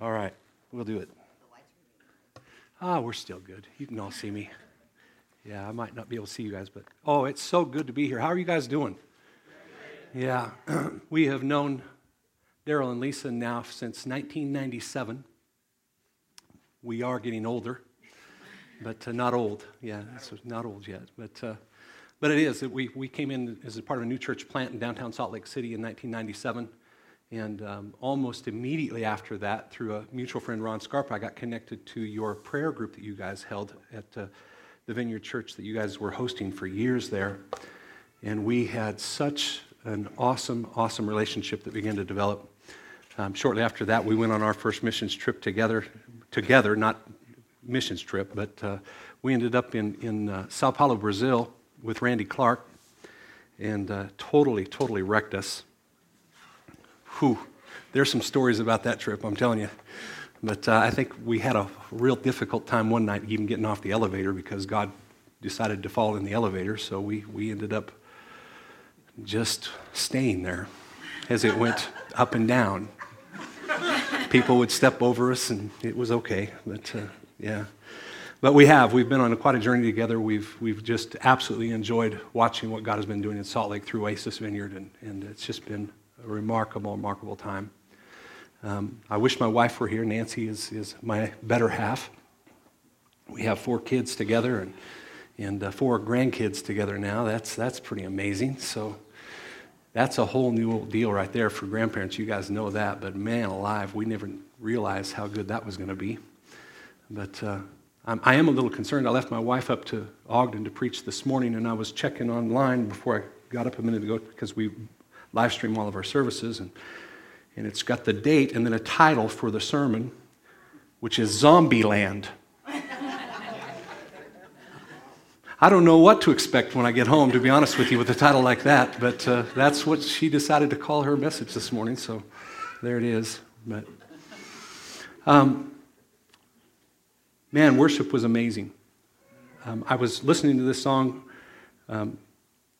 All right, we'll do it. Ah, we're still good. You can all see me. Yeah, I might not be able to see you guys, but oh, it's so good to be here. How are you guys doing? Yeah, we have known Daryl and Lisa now since 1997. We are getting older, but not old. Yeah, so not old yet, but it is. We came in as a part of a new church plant in downtown Salt Lake City in 1997, and almost immediately after that, through a mutual friend, Ron Scarpa, I got connected to your prayer group that you guys held at the Vineyard Church that you guys were hosting for years there, and we had such an awesome, awesome relationship that began to develop. Shortly after that, we went on our first missions trip together, not missions trip, but we ended up in Sao Paulo, Brazil, with Randy Clark, and totally wrecked us. Whew, there's some stories about that trip, I'm telling you. But I think we had a real difficult time one night even getting off the elevator because God decided to fall in the elevator, so we ended up just staying there as it went up and down. People would step over us, and it was okay. But yeah, but we've been on quite a journey together. We've just absolutely enjoyed watching what God has been doing in Salt Lake through Oasis Vineyard, and it's just been a remarkable time. I wish my wife were here. Nancy is my better half. We have 4 kids together, and 4 grandkids together now. That's pretty amazing. So that's a whole new deal right there for grandparents. You guys know that, but man alive, we never realized how good that was going to be. But I am a little concerned. I left my wife up to Ogden to preach this morning, and I was checking online before I got up a minute ago because we live stream all of our services, and it's got the date and then a title for the sermon, which is Zombieland. I don't know what to expect when I get home, to be honest with you, with a title like that, but that's what she decided to call her message this morning, so there it is. But man, worship was amazing. I was listening to this song.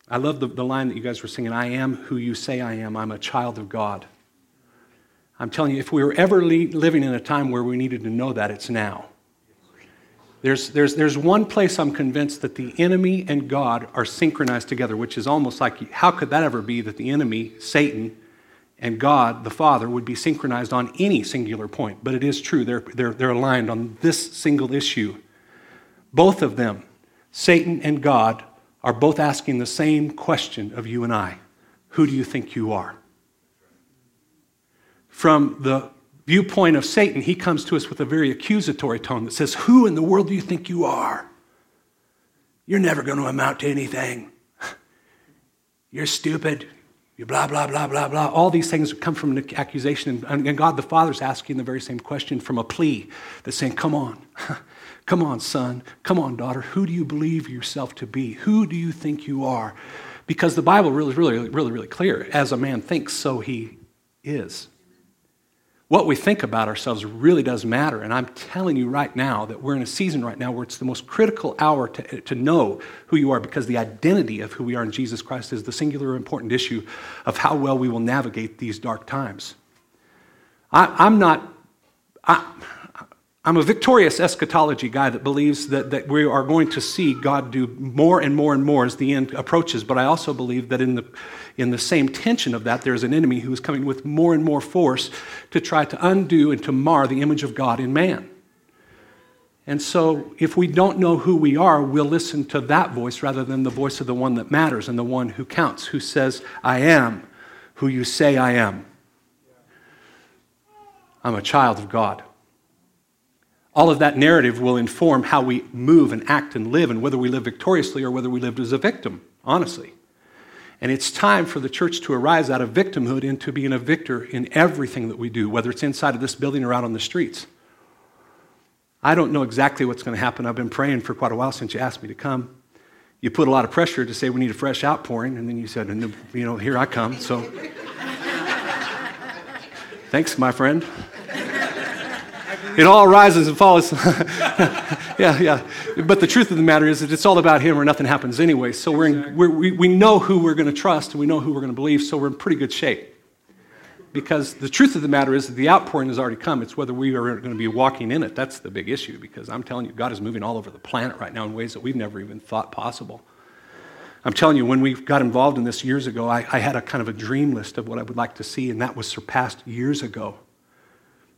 I love the line that you guys were singing, I am who you say I am, I'm a child of God. I'm telling you, if we were ever living in a time where we needed to know that, it's now. There's one place I'm convinced that the enemy and God are synchronized together, which is almost like, how could that ever be that the enemy, Satan, and God, the Father, would be synchronized on any singular point? But it is true. They're aligned on this single issue. Both of them, Satan and God, are both asking the same question of you and I. Who do you think you are? From the viewpoint of Satan, he comes to us with a very accusatory tone that says, who in the world do you think you are? You're never going to amount to anything. You're stupid. You blah, blah, blah, blah, blah. All these things come from an accusation, and God the Father's asking the very same question from a plea that's saying, come on. Come on, son. Come on, daughter. Who do you believe yourself to be? Who do you think you are? Because the Bible is really clear. As a man thinks, so he is. What we think about ourselves really does matter, and I'm telling you right now that we're in a season right now where it's the most critical hour to know who you are, because the identity of who we are in Jesus Christ is the singular important issue of how well we will navigate these dark times. I'm a victorious eschatology guy that believes that we are going to see God do more and more and more as the end approaches, but I also believe that in the same tension of that, there is an enemy who is coming with more and more force to try to undo and to mar the image of God in man. And so if we don't know who we are, we'll listen to that voice rather than the voice of the one that matters and the one who counts, who says, I am who you say I am. I'm a child of God. All of that narrative will inform how we move and act and live, and whether we live victoriously or whether we lived as a victim, honestly. And it's time for the church to arise out of victimhood into being a victor in everything that we do, whether it's inside of this building or out on the streets. I don't know exactly what's going to happen. I've been praying for quite a while since you asked me to come. You put a lot of pressure to say we need a fresh outpouring, and then you said, here I come, so thanks, my friend. It all rises and falls. Yeah. But the truth of the matter is that it's all about him or nothing happens anyway. So we know who we're going to trust, and we know who we're going to believe, so we're in pretty good shape. because the truth of the matter is that the outpouring has already come. It's whether we are going to be walking in it. That's the big issue, because I'm telling you, God is moving all over the planet right now in ways that we've never even thought possible. I'm telling you, when we got involved in this years ago, I had a kind of a dream list of what I would like to see, and that was surpassed years ago.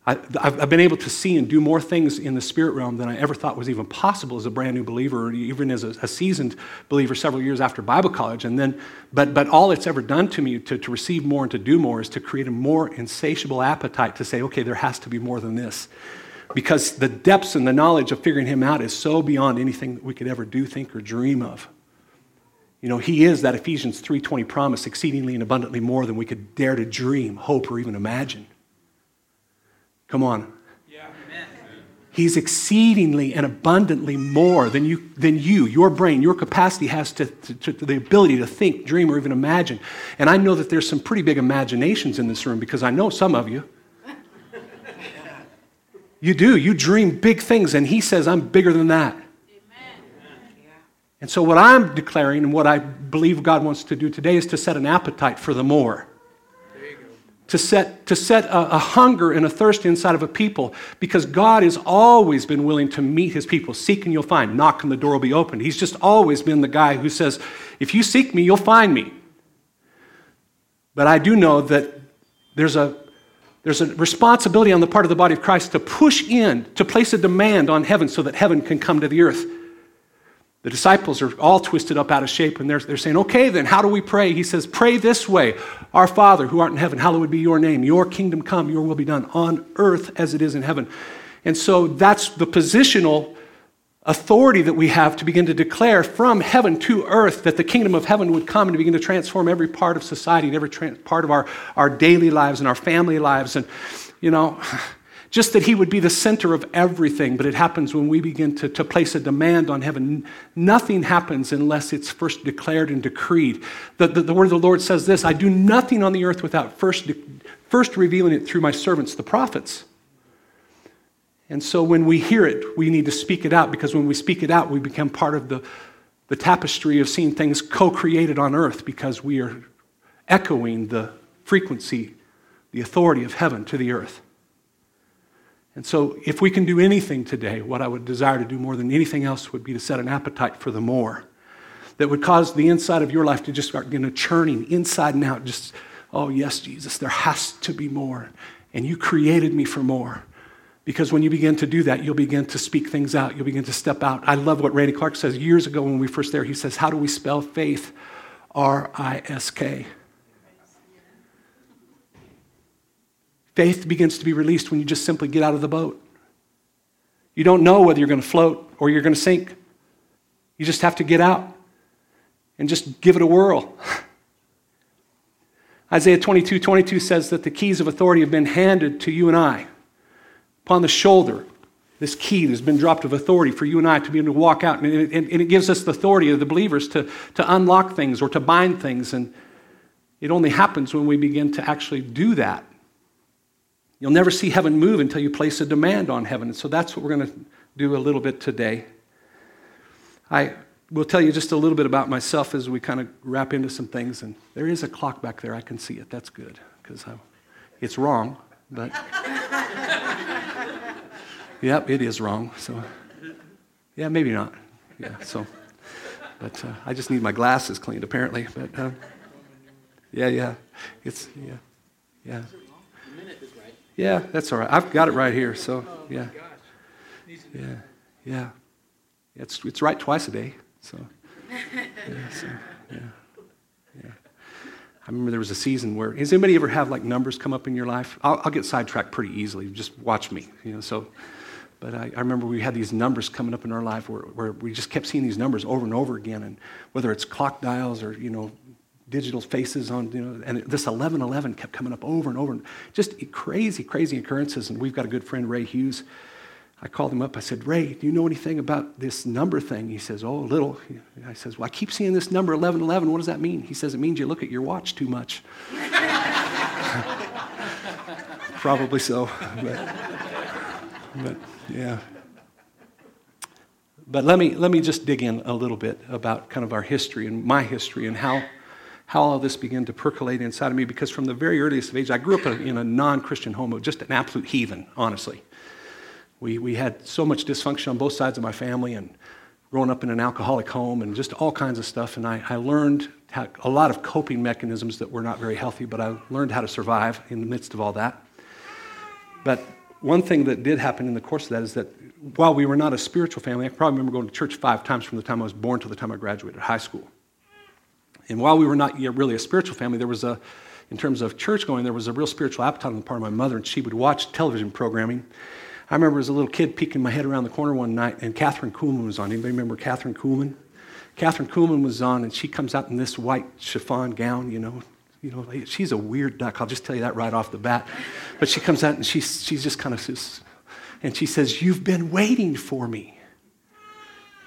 I've been able to see and do more things in the spirit realm than I ever thought was even possible as a brand new believer, or even as a seasoned believer several years after Bible college. And then, but all it's ever done to me to receive more and to do more is to create a more insatiable appetite to say, okay, there has to be more than this. Because the depths and the knowledge of figuring him out is so beyond anything that we could ever do, think, or dream of. You know, he is that Ephesians 3:20 promise, exceedingly and abundantly more than we could dare to dream, hope, or even imagine. Come on. Yeah. Amen. He's exceedingly and abundantly more than you, your brain, your capacity has to the ability to think, dream, or even imagine. And I know that there's some pretty big imaginations in this room, because I know some of you. You do. You dream big things, and he says, I'm bigger than that. Amen. Yeah. And so what I'm declaring and what I believe God wants to do today is to set an appetite for the more. To set a hunger and a thirst inside of a people, because God has always been willing to meet his people. Seek and you'll find. Knock and the door will be opened. He's just always been the guy who says, if you seek me, you'll find me. But I do know that there's a responsibility on the part of the body of Christ to push in, to place a demand on heaven so that heaven can come to the earth. The disciples are all twisted up out of shape, and they're saying, okay, then how do we pray? He says, pray this way. Our Father who art in heaven, hallowed be your name. Your kingdom come, your will be done on earth as it is in heaven. And so that's the positional authority that we have to begin to declare from heaven to earth that the kingdom of heaven would come and to begin to transform every part of society and every part of our daily lives and our family lives. And, you know, just that he would be the center of everything, but it happens when we begin to place a demand on heaven. Nothing happens unless it's first declared and decreed. The word of the Lord says this, I do nothing on the earth without first revealing it through my servants, the prophets. And so when we hear it, we need to speak it out, because when we speak it out, we become part of the tapestry of seeing things co-created on earth, because we are echoing the frequency, the authority of heaven to the earth. And so if we can do anything today, what I would desire to do more than anything else would be to set an appetite for the more that would cause the inside of your life to just start churning inside and out. Just, oh yes, Jesus, there has to be more. And you created me for more. Because when you begin to do that, you'll begin to speak things out. You'll begin to step out. I love what Randy Clark says years ago when we first there. He says, how do we spell faith? R-I-S-K. Faith begins to be released when you just simply get out of the boat. You don't know whether you're going to float or you're going to sink. You just have to get out and just give it a whirl. Isaiah 22:22 says that the keys of authority have been handed to you and I. Upon the shoulder, this key that has been dropped of authority for you and I to be able to walk out. And it gives us the authority of the believers to unlock things or to bind things. And it only happens when we begin to actually do that. You'll never see heaven move until you place a demand on heaven. And so that's what we're going to do a little bit today. I will tell you just a little bit about myself as we kind of wrap into some things. And there is a clock back there. I can see it. That's good, because it's wrong. But yep, it is wrong. So yeah, maybe not. Yeah. So, but I just need my glasses cleaned apparently. But yeah. Yeah, that's all right. I've got it right here, so yeah. Yeah. It's right twice a day, so. I remember there was a season where, has anybody ever have like numbers come up in your life? I'll get sidetracked pretty easily, just watch me, so. But I remember we had these numbers coming up in our life where we just kept seeing these numbers over and over again, and whether it's clock dials or, digital faces on, and this 1111 kept coming up over and over, and just crazy occurrences. And we've got a good friend, Ray Hughes. I called him up. I said, Ray, do you know anything about this number thing? He says, oh, a little. And I says, well, I keep seeing this number 1111. What does that mean? He says, it means you look at your watch too much. Probably so. But yeah. But let me just dig in a little bit about kind of our history and my history and how how all this began to percolate inside of me, because from the very earliest of age, I grew up in a non-Christian home, just an absolute heathen, honestly. We had so much dysfunction on both sides of my family, and growing up in an alcoholic home and just all kinds of stuff. And I learned how, a lot of coping mechanisms that were not very healthy, but I learned how to survive in the midst of all that. But one thing that did happen in the course of that is that while we were not a spiritual family, I probably remember going to church 5 times from the time I was born till the time I graduated high school. And while we were not yet really a spiritual family, there was a, in terms of church going, there was a real spiritual appetite on the part of my mother, and she would watch television programming. I remember as a little kid peeking my head around the corner one night, and Kathryn Kuhlman was on. Anybody remember Kathryn Kuhlman? Kathryn Kuhlman was on, and she comes out in this white chiffon gown, you know, she's a weird duck. I'll just tell you that right off the bat. But she comes out, and she's just kind of, and she says, "You've been waiting for me."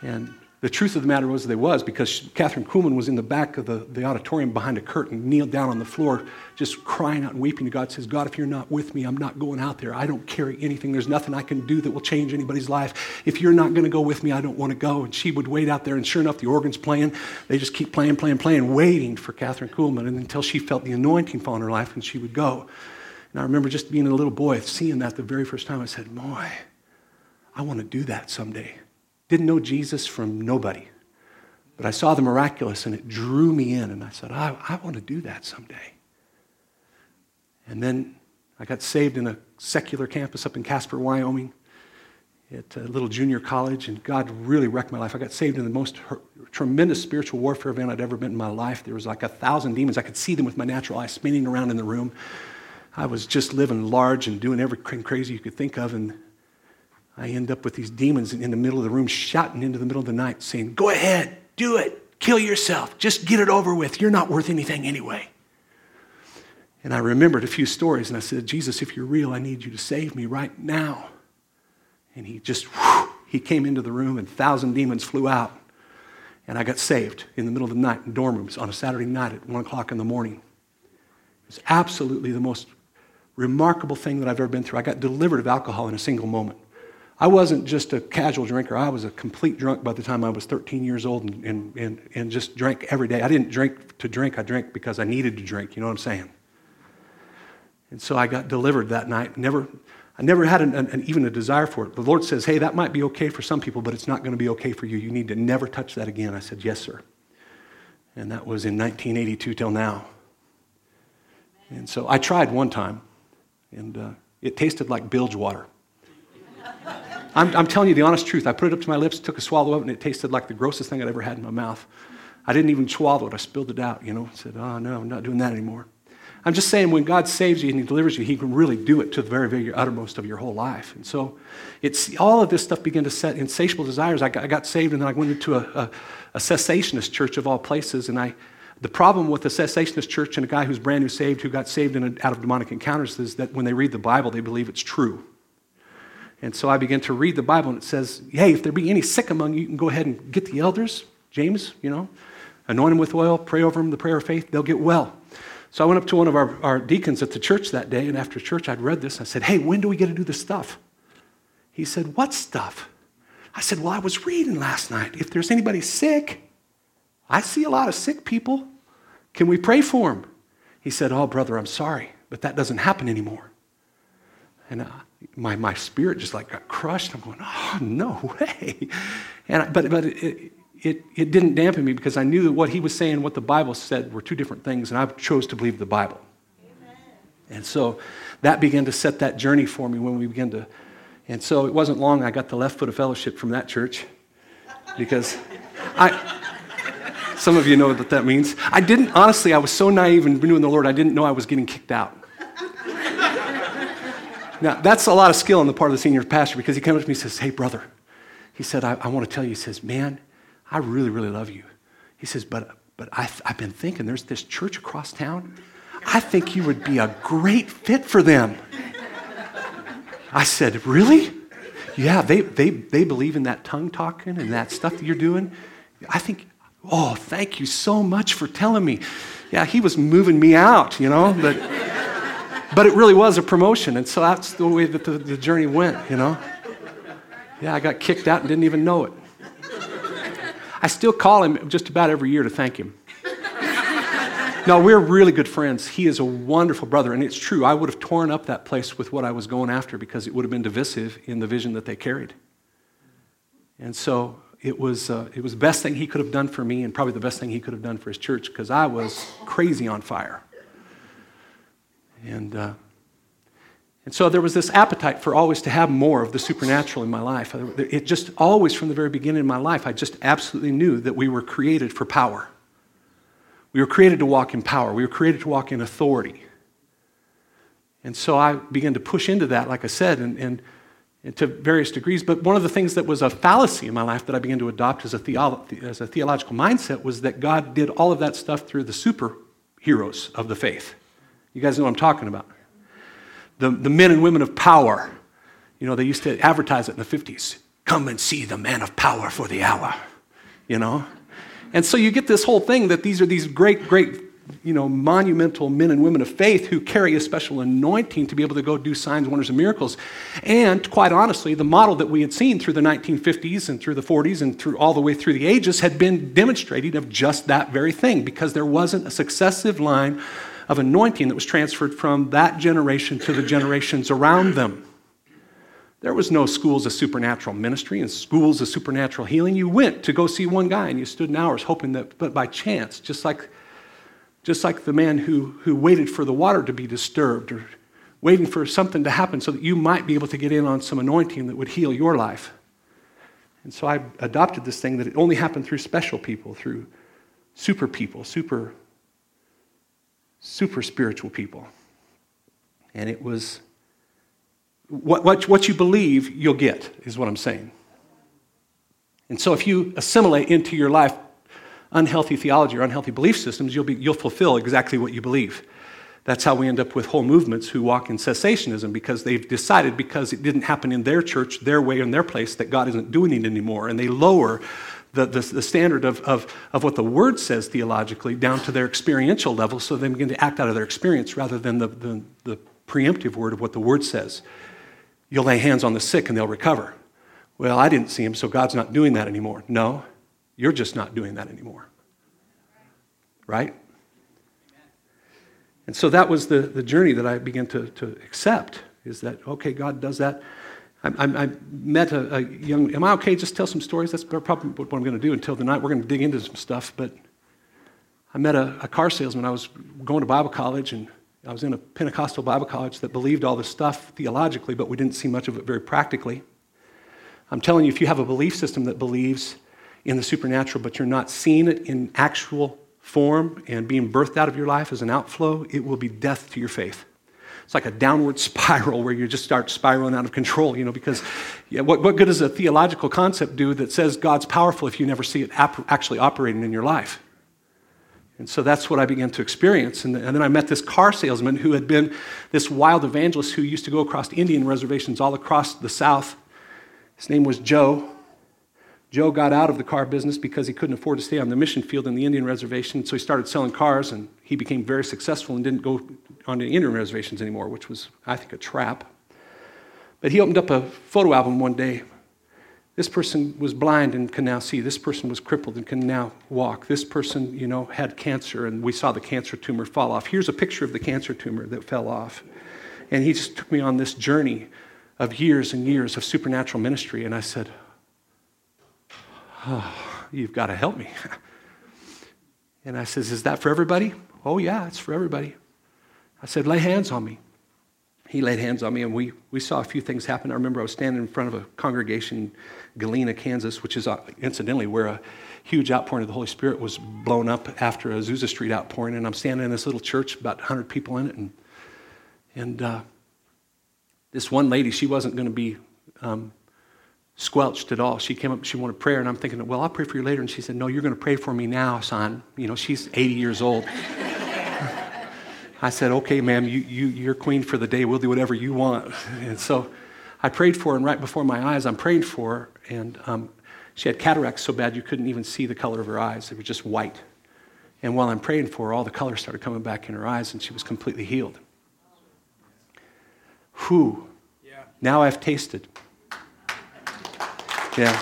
And the truth of the matter was, there was, because Kathryn Kuhlman was in the back of the auditorium behind a curtain, kneeled down on the floor, just crying out and weeping to God, says, "God, if you're not with me, I'm not going out there. I don't carry anything. There's nothing I can do that will change anybody's life. If you're not going to go with me, I don't want to go." And she would wait out there, and sure enough, the organ's playing. They just keep playing, waiting for Kathryn Kuhlman, and until she felt the anointing fall in her life, and she would go. And I remember just being a little boy, seeing that the very first time. I said, "Boy, I want to do that someday." Didn't know Jesus from nobody, but I saw the miraculous, and it drew me in, and I said, I want to do that someday. And then I got saved in a secular campus up in Casper, Wyoming, at a little junior college, and God really wrecked my life. I got saved in the most tremendous spiritual warfare event I'd ever been in my life. There was like 1,000 demons. I could see them with my natural eye spinning around in the room. I was just living large and doing everything crazy you could think of, and I end up with these demons in the middle of the room, shouting into the middle of the night, saying, "Go ahead, do it, kill yourself, just get it over with, you're not worth anything anyway." And I remembered a few stories, and I said, "Jesus, if you're real, I need you to save me right now." And he just, whew, he came into the room, and 1,000 demons flew out, and I got saved in the middle of the night in dorm rooms on a Saturday night at 1 o'clock in the morning. It was absolutely the most remarkable thing that I've ever been through. I got delivered of alcohol in a single moment. I wasn't just a casual drinker. I was a complete drunk by the time I was 13 years old, and just drank every day. I didn't drink to drink. I drank because I needed to drink. You know what I'm saying? And so I got delivered that night. I never had even a desire for it. The Lord says, "Hey, that might be okay for some people, but it's not going to be okay for you. You need to never touch that again." I said, "Yes, sir." And that was in 1982 till now. And so I tried one time, and it tasted like bilge water. I'm telling you the honest truth. I put it up to my lips, took a swallow of it, and it tasted like the grossest thing I'd ever had in my mouth. I didn't even swallow it. I spilled it out, I said, "Oh, no, I'm not doing that anymore." I'm just saying, when God saves you and he delivers you, he can really do it to the very, very uttermost of your whole life. And so it's all of this stuff began to set insatiable desires. I got saved, and then I went into a cessationist church of all places, and the problem with the cessationist church and a guy who's brand new saved, who got saved out of demonic encounters, is that when they read the Bible, they believe it's true. And so I began to read the Bible, and it says, "Hey, if there be any sick among you, you can go ahead and get the elders, James, anoint them with oil, pray over them, the prayer of faith, they'll get well." So I went up to one of our deacons at the church that day, and after church, I'd read this. I said, "Hey, when do we get to do this stuff?" He said, "What stuff?" I said, "Well, I was reading last night. If there's anybody sick, I see a lot of sick people. Can we pray for them?" He said, "Oh, brother, I'm sorry, but that doesn't happen anymore." And my spirit just like got crushed. I'm going, "Oh, no way!" And it didn't dampen me, because I knew that what he was saying, what the Bible said, were two different things, and I chose to believe the Bible. Amen. And so that began to set that journey for me when we began to. And so it wasn't long I got the left foot of fellowship from that church, because some of you know what that means. I didn't, honestly. I was so naive and new in the Lord. I didn't know I was getting kicked out. Now, that's a lot of skill on the part of the senior pastor, because he came up to me and says, "Hey, brother," he said, I want to tell you," he says, "man, I really, really love you." He says, but I've been thinking, there's this church across town. I think you would be a great fit for them." I said, "Really?" "Yeah, they believe in that tongue talking and that stuff that you're doing. I think, oh, thank you so much for telling me." Yeah, he was moving me out, but... But it really was a promotion, and so that's the way that the journey went, Yeah, I got kicked out and didn't even know it. I still call him just about every year to thank him. No, we're really good friends. He is a wonderful brother, and it's true. I would have torn up that place with what I was going after because it would have been divisive in the vision that they carried. And so it was the best thing he could have done for me and probably the best thing he could have done for his church because I was crazy on fire. And so there was this appetite for always to have more of the supernatural in my life. It just always, from the very beginning of my life, I just absolutely knew that we were created for power. We were created to walk in power. We were created to walk in authority. And so I began to push into that, like I said, and to various degrees. But one of the things that was a fallacy in my life that I began to adopt as a theological mindset was that God did all of that stuff through the superheroes of the faith. You guys know what I'm talking about. The men and women of power. You know, they used to advertise it in the 50s. Come and see the man of power for the hour, you know. And so you get this whole thing that these are these great, great, you know, monumental men and women of faith who carry a special anointing to be able to go do signs, wonders, and miracles. And quite honestly, the model that we had seen through the 1950s and through the 40s and through all the way through the ages had been demonstrating of just that very thing, because there wasn't a successive line of anointing that was transferred from that generation to the generations around them. There was no schools of supernatural ministry and schools of supernatural healing. You went to go see one guy and you stood in hours hoping that, but by chance, just like the man who waited for the water to be disturbed or waiting for something to happen so that you might be able to get in on some anointing that would heal your life. And so I adopted this thing that it only happened through special people, through super people, super spiritual people. And it was... What you believe, you'll get, is what I'm saying. And so if you assimilate into your life unhealthy theology or unhealthy belief systems, you'll fulfill exactly what you believe. That's how we end up with whole movements who walk in cessationism because they've decided because it didn't happen in their church, their way, in their place, that God isn't doing it anymore. And they lower the standard of what the Word says theologically down to their experiential level, so they begin to act out of their experience rather than the preemptive word of what the Word says. You'll lay hands on the sick and they'll recover. Well, I didn't see him, so God's not doing that anymore. No, you're just not doing that anymore. Right? And so that was the journey that I began to accept, is that, okay, God does that. I met a young, am I okay just tell some stories? That's probably what I'm going to do until the night. We're going to dig into some stuff, but I met a car salesman. I was going to Bible college, and I was in a Pentecostal Bible college that believed all this stuff theologically, but we didn't see much of it very practically. I'm telling you, if you have a belief system that believes in the supernatural, but you're not seeing it in actual form and being birthed out of your life as an outflow, it will be death to your faith. It's like a downward spiral where you just start spiraling out of control, you know, because what good does a theological concept do that says God's powerful if you never see it actually operating in your life? And so that's what I began to experience. And then I met this car salesman who had been this wild evangelist who used to go across Indian reservations all across the South. His name was Joe. Joe got out of the car business because he couldn't afford to stay on the mission field in the Indian reservation, so he started selling cars, and he became very successful and didn't go on the Indian reservations anymore, which was, I think, a trap. But he opened up a photo album one day. This person was blind and can now see. This person was crippled and can now walk. This person, you know, had cancer, and we saw the cancer tumor fall off. Here's a picture of the cancer tumor that fell off. And he just took me on this journey of years and years of supernatural ministry. And I said, oh, you've got to help me. And I says, is that for everybody? Oh, yeah, it's for everybody. I said, lay hands on me. He laid hands on me, and we saw a few things happen. I remember I was standing in front of a congregation in Galena, Kansas, which is incidentally where a huge outpouring of the Holy Spirit was blown up after Azusa Street outpouring, and I'm standing in this little church, about 100 people in it, and this one lady, she wasn't going to be squelched at all. She came up, she wanted prayer, and I'm thinking, well, I'll pray for you later, and she said, no, you're going to pray for me now, son. You know, she's 80 years old. I said, okay, ma'am, you're queen for the day. We'll do whatever you want. And so I prayed for her, and right before my eyes, I'm praying for her, and she had cataracts so bad you couldn't even see the color of her eyes. They were just white. And while I'm praying for her, all the color started coming back in her eyes, and she was completely healed. Whew. Yeah. Now I've tasted. Yeah.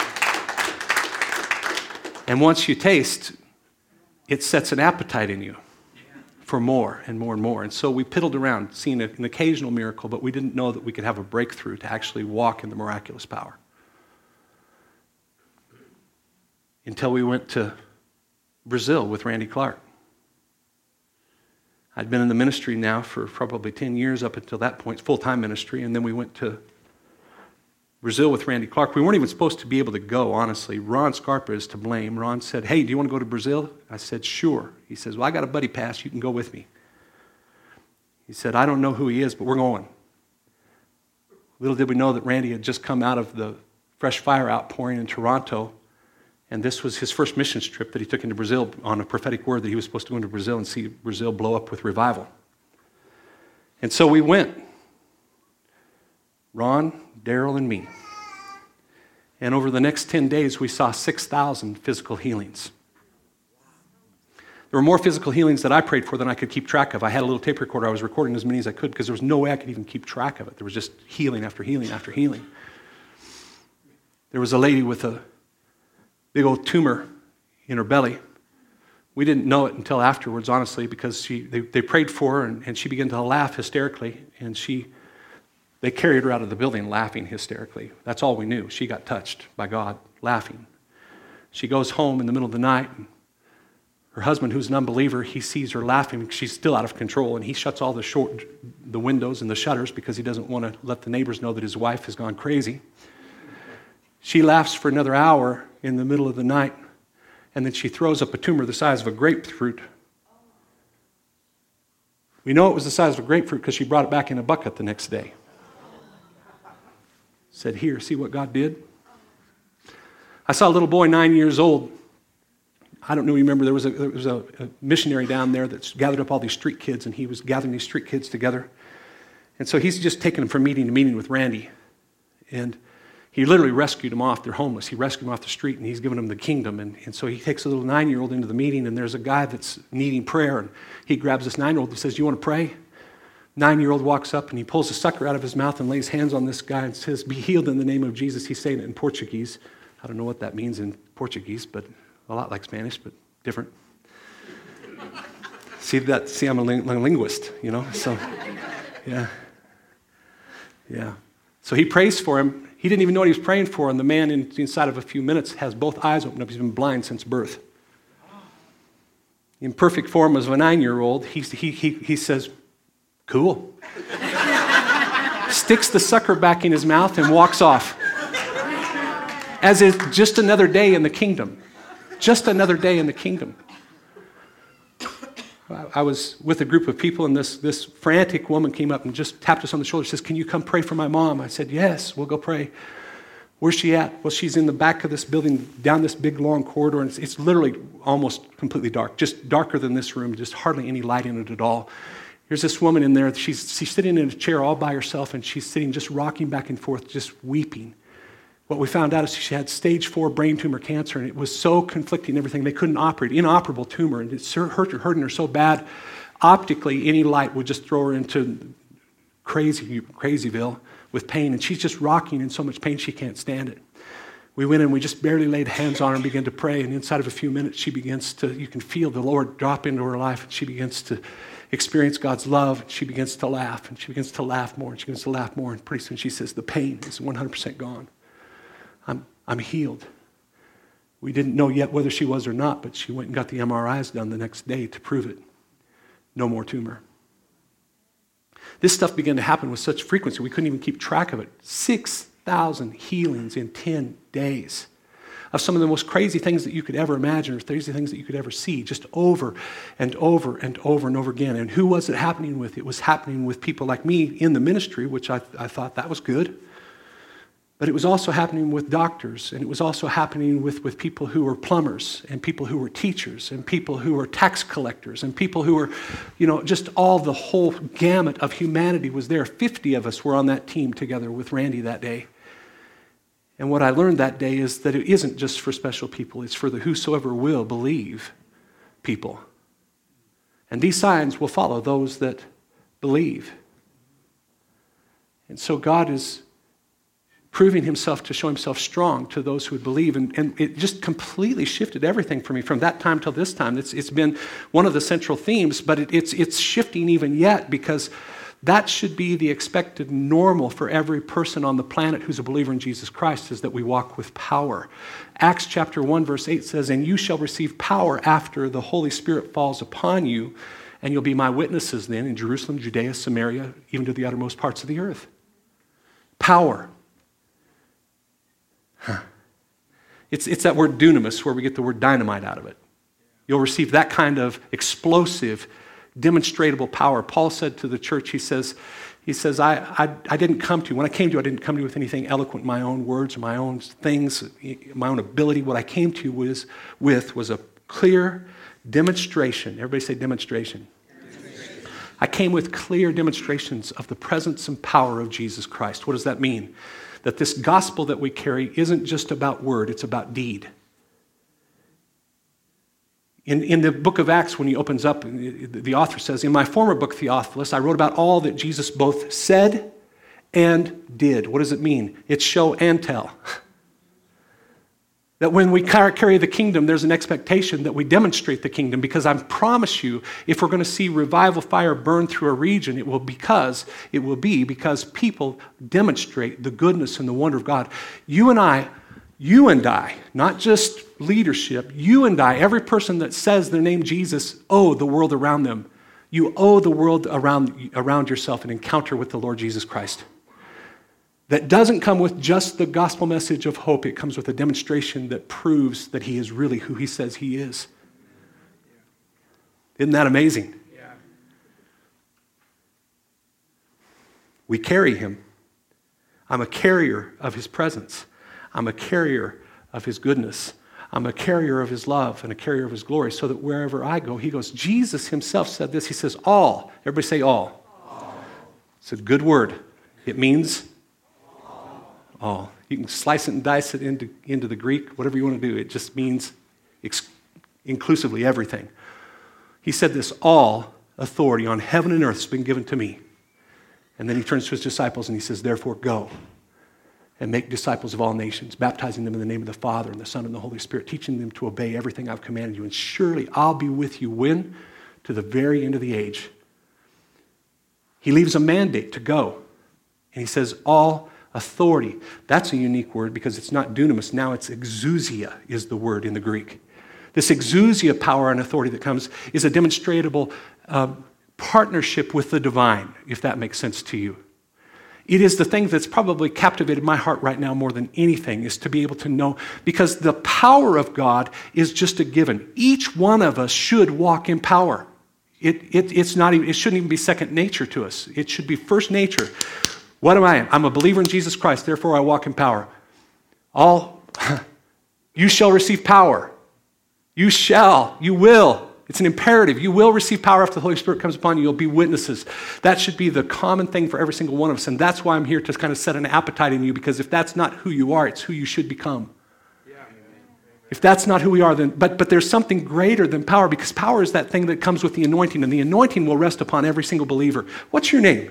And once you taste, it sets an appetite in you for more and more and more. And so we piddled around, seeing an occasional miracle, but we didn't know that we could have a breakthrough to actually walk in the miraculous power. Until we went to Brazil with Randy Clark. I'd been in the ministry now for probably 10 years up until that point, full-time ministry, and then we went to Brazil with Randy Clark. We weren't even supposed to be able to go, honestly. Ron Scarpa is to blame. Ron said, "Hey, do you want to go to Brazil?" I said, "Sure." He says, "Well, I got a buddy pass. You can go with me." He said, "I don't know who he is, but we're going." Little did we know that Randy had just come out of the Fresh Fire outpouring in Toronto, and this was his first missions trip that he took into Brazil on a prophetic word that he was supposed to go into Brazil and see Brazil blow up with revival. And so we went. Ron, Daryl, and me. And over the next 10 days, we saw 6,000 physical healings. There were more physical healings that I prayed for than I could keep track of. I had a little tape recorder. I was recording as many as I could because there was no way I could even keep track of it. There was just healing after healing after healing. There was a lady with a big old tumor in her belly. We didn't know it until afterwards, honestly, because they prayed for her, and she began to laugh hysterically, and they carried her out of the building laughing hysterically. That's all we knew. She got touched by God, laughing. She goes home in the middle of the night. And her husband, who's an unbeliever, he sees her laughing. She's still out of control, and he shuts all the windows and the shutters because he doesn't want to let the neighbors know that his wife has gone crazy. She laughs for another hour in the middle of the night, and then she throws up a tumor the size of a grapefruit. We know it was the size of a grapefruit because she brought it back in a bucket the next day. Said, "Here, see what God did?" I saw a little boy 9 years old. I don't know if you remember, there was a missionary down there that's gathered up all these street kids, and he was gathering these street kids together. And so he's just taking them from meeting to meeting with Randy. And he literally rescued them off. They're homeless. He rescued them off the street, and he's given them the kingdom. And so he takes a little 9-year-old into the meeting, and there's a guy that's needing prayer. And he grabs this 9-year-old and says, "You want to pray?" 9-year-old walks up and he pulls a sucker out of his mouth and lays hands on this guy and says, "Be healed in the name of Jesus." He's saying it in Portuguese. I don't know what that means in Portuguese, but a lot like Spanish, but different. See, I'm a linguist, you know? So, yeah. So he prays for him. He didn't even know what he was praying for, and the man inside of a few minutes has both eyes opened up. He's been blind since birth. In perfect form as a 9-year-old, he says, "Cool." Sticks the sucker back in his mouth and walks off. As is just another day in the kingdom. Just another day in the kingdom. I was with a group of people, and this frantic woman came up and just tapped us on the shoulder and says, "Can you come pray for my mom?" I said, "Yes, we'll go pray." "Where's she at?" "Well, she's in the back of this building, down this big long corridor, and it's literally almost completely dark, just darker than this room, just hardly any light in it at all. Here's this woman in there. She's sitting in a chair all by herself, and she's sitting just rocking back and forth, just weeping." What we found out is she had stage 4 brain tumor cancer, and it was so conflicting, everything. They couldn't operate. Inoperable tumor, and it hurting her so bad. Optically, any light would just throw her into crazyville with pain, and she's just rocking in so much pain she can't stand it. We went in, we just barely laid hands on her and began to pray, and inside of a few minutes, she begins to, you can feel the Lord drop into her life, and she begins to experience God's love, and she begins to laugh, and she begins to laugh more, and she begins to laugh more, and pretty soon she says, "The pain is 100% gone. I'm healed." We didn't know yet whether she was or not, but she went and got the MRIs done the next day to prove it. No more tumor. This stuff began to happen with such frequency, we couldn't even keep track of it. 6,000 healings in 10 days. Of some of the most crazy things that you could ever imagine, or crazy things that you could ever see, just over and over and over and over again. And who was it happening with? It was happening with people like me in the ministry, which I thought that was good. But it was also happening with doctors, and it was also happening with people who were plumbers, and people who were teachers, and people who were tax collectors, and people who were, just all the whole gamut of humanity was there. 50 of us were on that team together with Randy that day. And what I learned that day is that it isn't just for special people. It's for the whosoever will believe people. And these signs will follow those that believe. And so God is proving himself to show himself strong to those who would believe. And it just completely shifted everything for me from that time till this time. It's been one of the central themes, but it's shifting even yet, because that should be the expected normal for every person on the planet who's a believer in Jesus Christ, is that we walk with power. Acts chapter 1 verse 8 says, "And you shall receive power after the Holy Spirit falls upon you, and you'll be my witnesses then in Jerusalem, Judea, Samaria, even to the uttermost parts of the earth." Power. It's that word dunamis where we get the word dynamite out of it. You'll receive that kind of explosive, demonstratable power. Paul said to the church, he says, I didn't come to you. When I came to you, I didn't come to you with anything eloquent, my own words, my own things, my own ability. What I came to you was a clear demonstration. Everybody say demonstration. I came with clear demonstrations of the presence and power of Jesus Christ. What does that mean? That this gospel that we carry isn't just about word, it's about deed. In the book of Acts, when he opens up, the author says, "In my former book, Theophilus, I wrote about all that Jesus both said and did." What does it mean? It's show and tell. That when we carry the kingdom, there's an expectation that we demonstrate the kingdom, because I promise you, if we're going to see revival fire burn through a region, it will be because people demonstrate the goodness and the wonder of God. You and I, not just leadership, you and I, every person that says their name Jesus, owe the world around them. You owe the world around yourself an encounter with the Lord Jesus Christ. That doesn't come with just the gospel message of hope. It comes with a demonstration that proves that he is really who he says he is. Isn't that amazing? Yeah. We carry him. I'm a carrier of his presence. I'm a carrier of his goodness. I'm a carrier of his love and a carrier of his glory, so that wherever I go, he goes. Jesus himself said this. He says, all. Everybody say all. All. It's a good word. It means all. You can slice it and dice it into the Greek, whatever you want to do. It just means inclusively everything. He said this, all authority on heaven and earth has been given to me. And then he turns to his disciples and he says, therefore go and make disciples of all nations, baptizing them in the name of the Father and the Son and the Holy Spirit, teaching them to obey everything I've commanded you. And surely I'll be with you when? To the very end of the age. He leaves a mandate to go. And he says, all authority. That's a unique word, because it's not dunamis. Now it's exousia is the word in the Greek. This exousia power and authority that comes is a demonstratable partnership with the divine, if that makes sense to you. It is the thing that's probably captivated my heart right now more than anything, is to be able to know, because the power of God is just a given. Each one of us should walk in power. It shouldn't even be second nature to us. It should be first nature. What am I? I'm a believer in Jesus Christ, therefore I walk in power. You shall receive power. You will. It's an imperative. You will receive power after the Holy Spirit comes upon you. You'll be witnesses. That should be the common thing for every single one of us, and that's why I'm here, to kind of set an appetite in you, because if that's not who you are, it's who you should become. If that's not who we are, then but there's something greater than power, because power is that thing that comes with the anointing, and the anointing will rest upon every single believer. What's your name?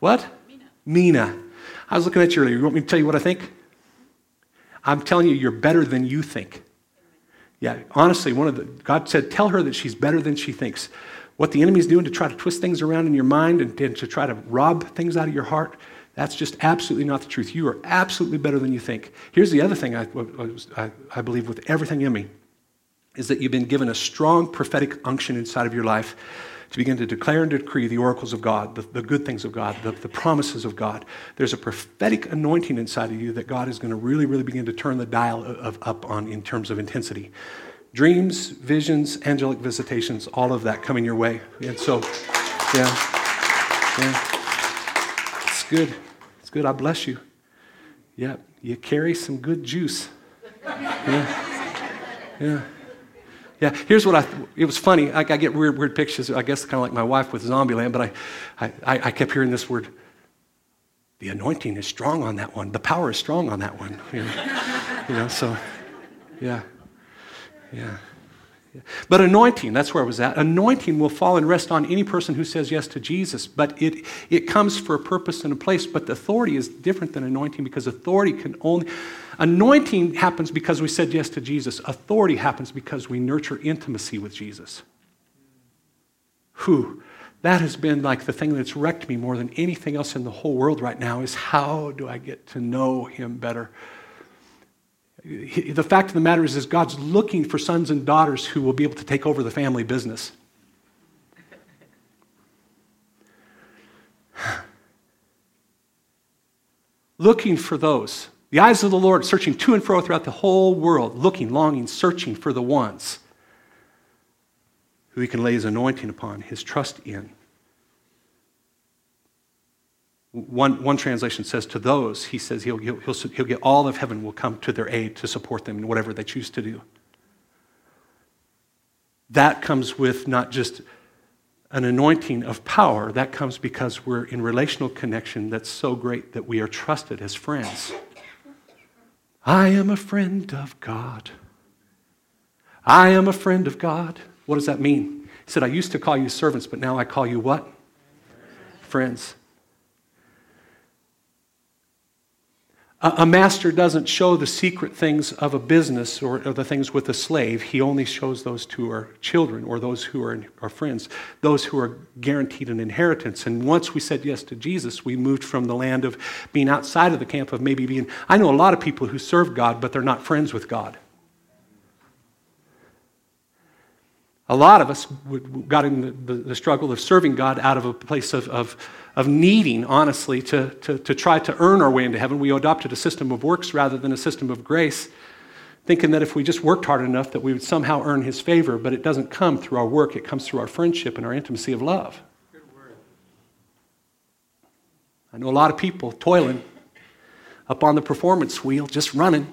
What? Mina. I was looking at you earlier. You want me to tell you what I think? I'm telling you're better than you think. Yeah, honestly, God said, tell her that she's better than she thinks. What the enemy's doing to try to twist things around in your mind and to try to rob things out of your heart, that's just absolutely not the truth. You are absolutely better than you think. Here's the other thing I believe with everything in me, is that you've been given a strong prophetic unction inside of your life to begin to declare and decree the oracles of God, the good things of God, the promises of God. There's a prophetic anointing inside of you that God is going to really, really begin to turn the dial up on in terms of intensity. Dreams, visions, angelic visitations, all of that coming your way. And so, yeah. It's good. It's good. I bless you. Yeah, you carry some good juice. Yeah. Yeah, here's what it was funny. I get weird pictures, I guess kind of like my wife with Zombieland, but I kept hearing this word, the anointing is strong on that one. The power is strong on that one. You know so, yeah. But anointing, that's where I was at. Anointing will fall and rest on any person who says yes to Jesus, but it comes for a purpose and a place, but the authority is different than anointing because anointing happens because we said yes to Jesus. Authority happens because we nurture intimacy with Jesus. Whew. That has been like the thing that's wrecked me more than anything else in the whole world right now is how do I get to know him better? The fact of the matter is God's looking for sons and daughters who will be able to take over the family business. Looking for those. The eyes of the Lord searching to and fro throughout the whole world, looking, longing, searching for the ones who he can lay his anointing upon, his trust in. One translation says to those, he says he'll get all of heaven will come to their aid to support them in whatever they choose to do. That comes with not just an anointing of power, that comes because we're in relational connection that's so great that we are trusted as friends. I am a friend of God. I am a friend of God. What does that mean? He said, I used to call you servants, but now I call you what? Friends. A master doesn't show the secret things of a business or the things with a slave. He only shows those who are children or those who are friends, those who are guaranteed an inheritance. And once we said yes to Jesus, we moved from the land of being outside of the camp of maybe being, I know a lot of people who serve God, but they're not friends with God. A lot of us got in the struggle of serving God out of a place of needing, honestly, to try to earn our way into heaven. We adopted a system of works rather than a system of grace, thinking that if we just worked hard enough that we would somehow earn his favor, but it doesn't come through our work. It comes through our friendship and our intimacy of love. Good word. I know a lot of people toiling up on the performance wheel, just running.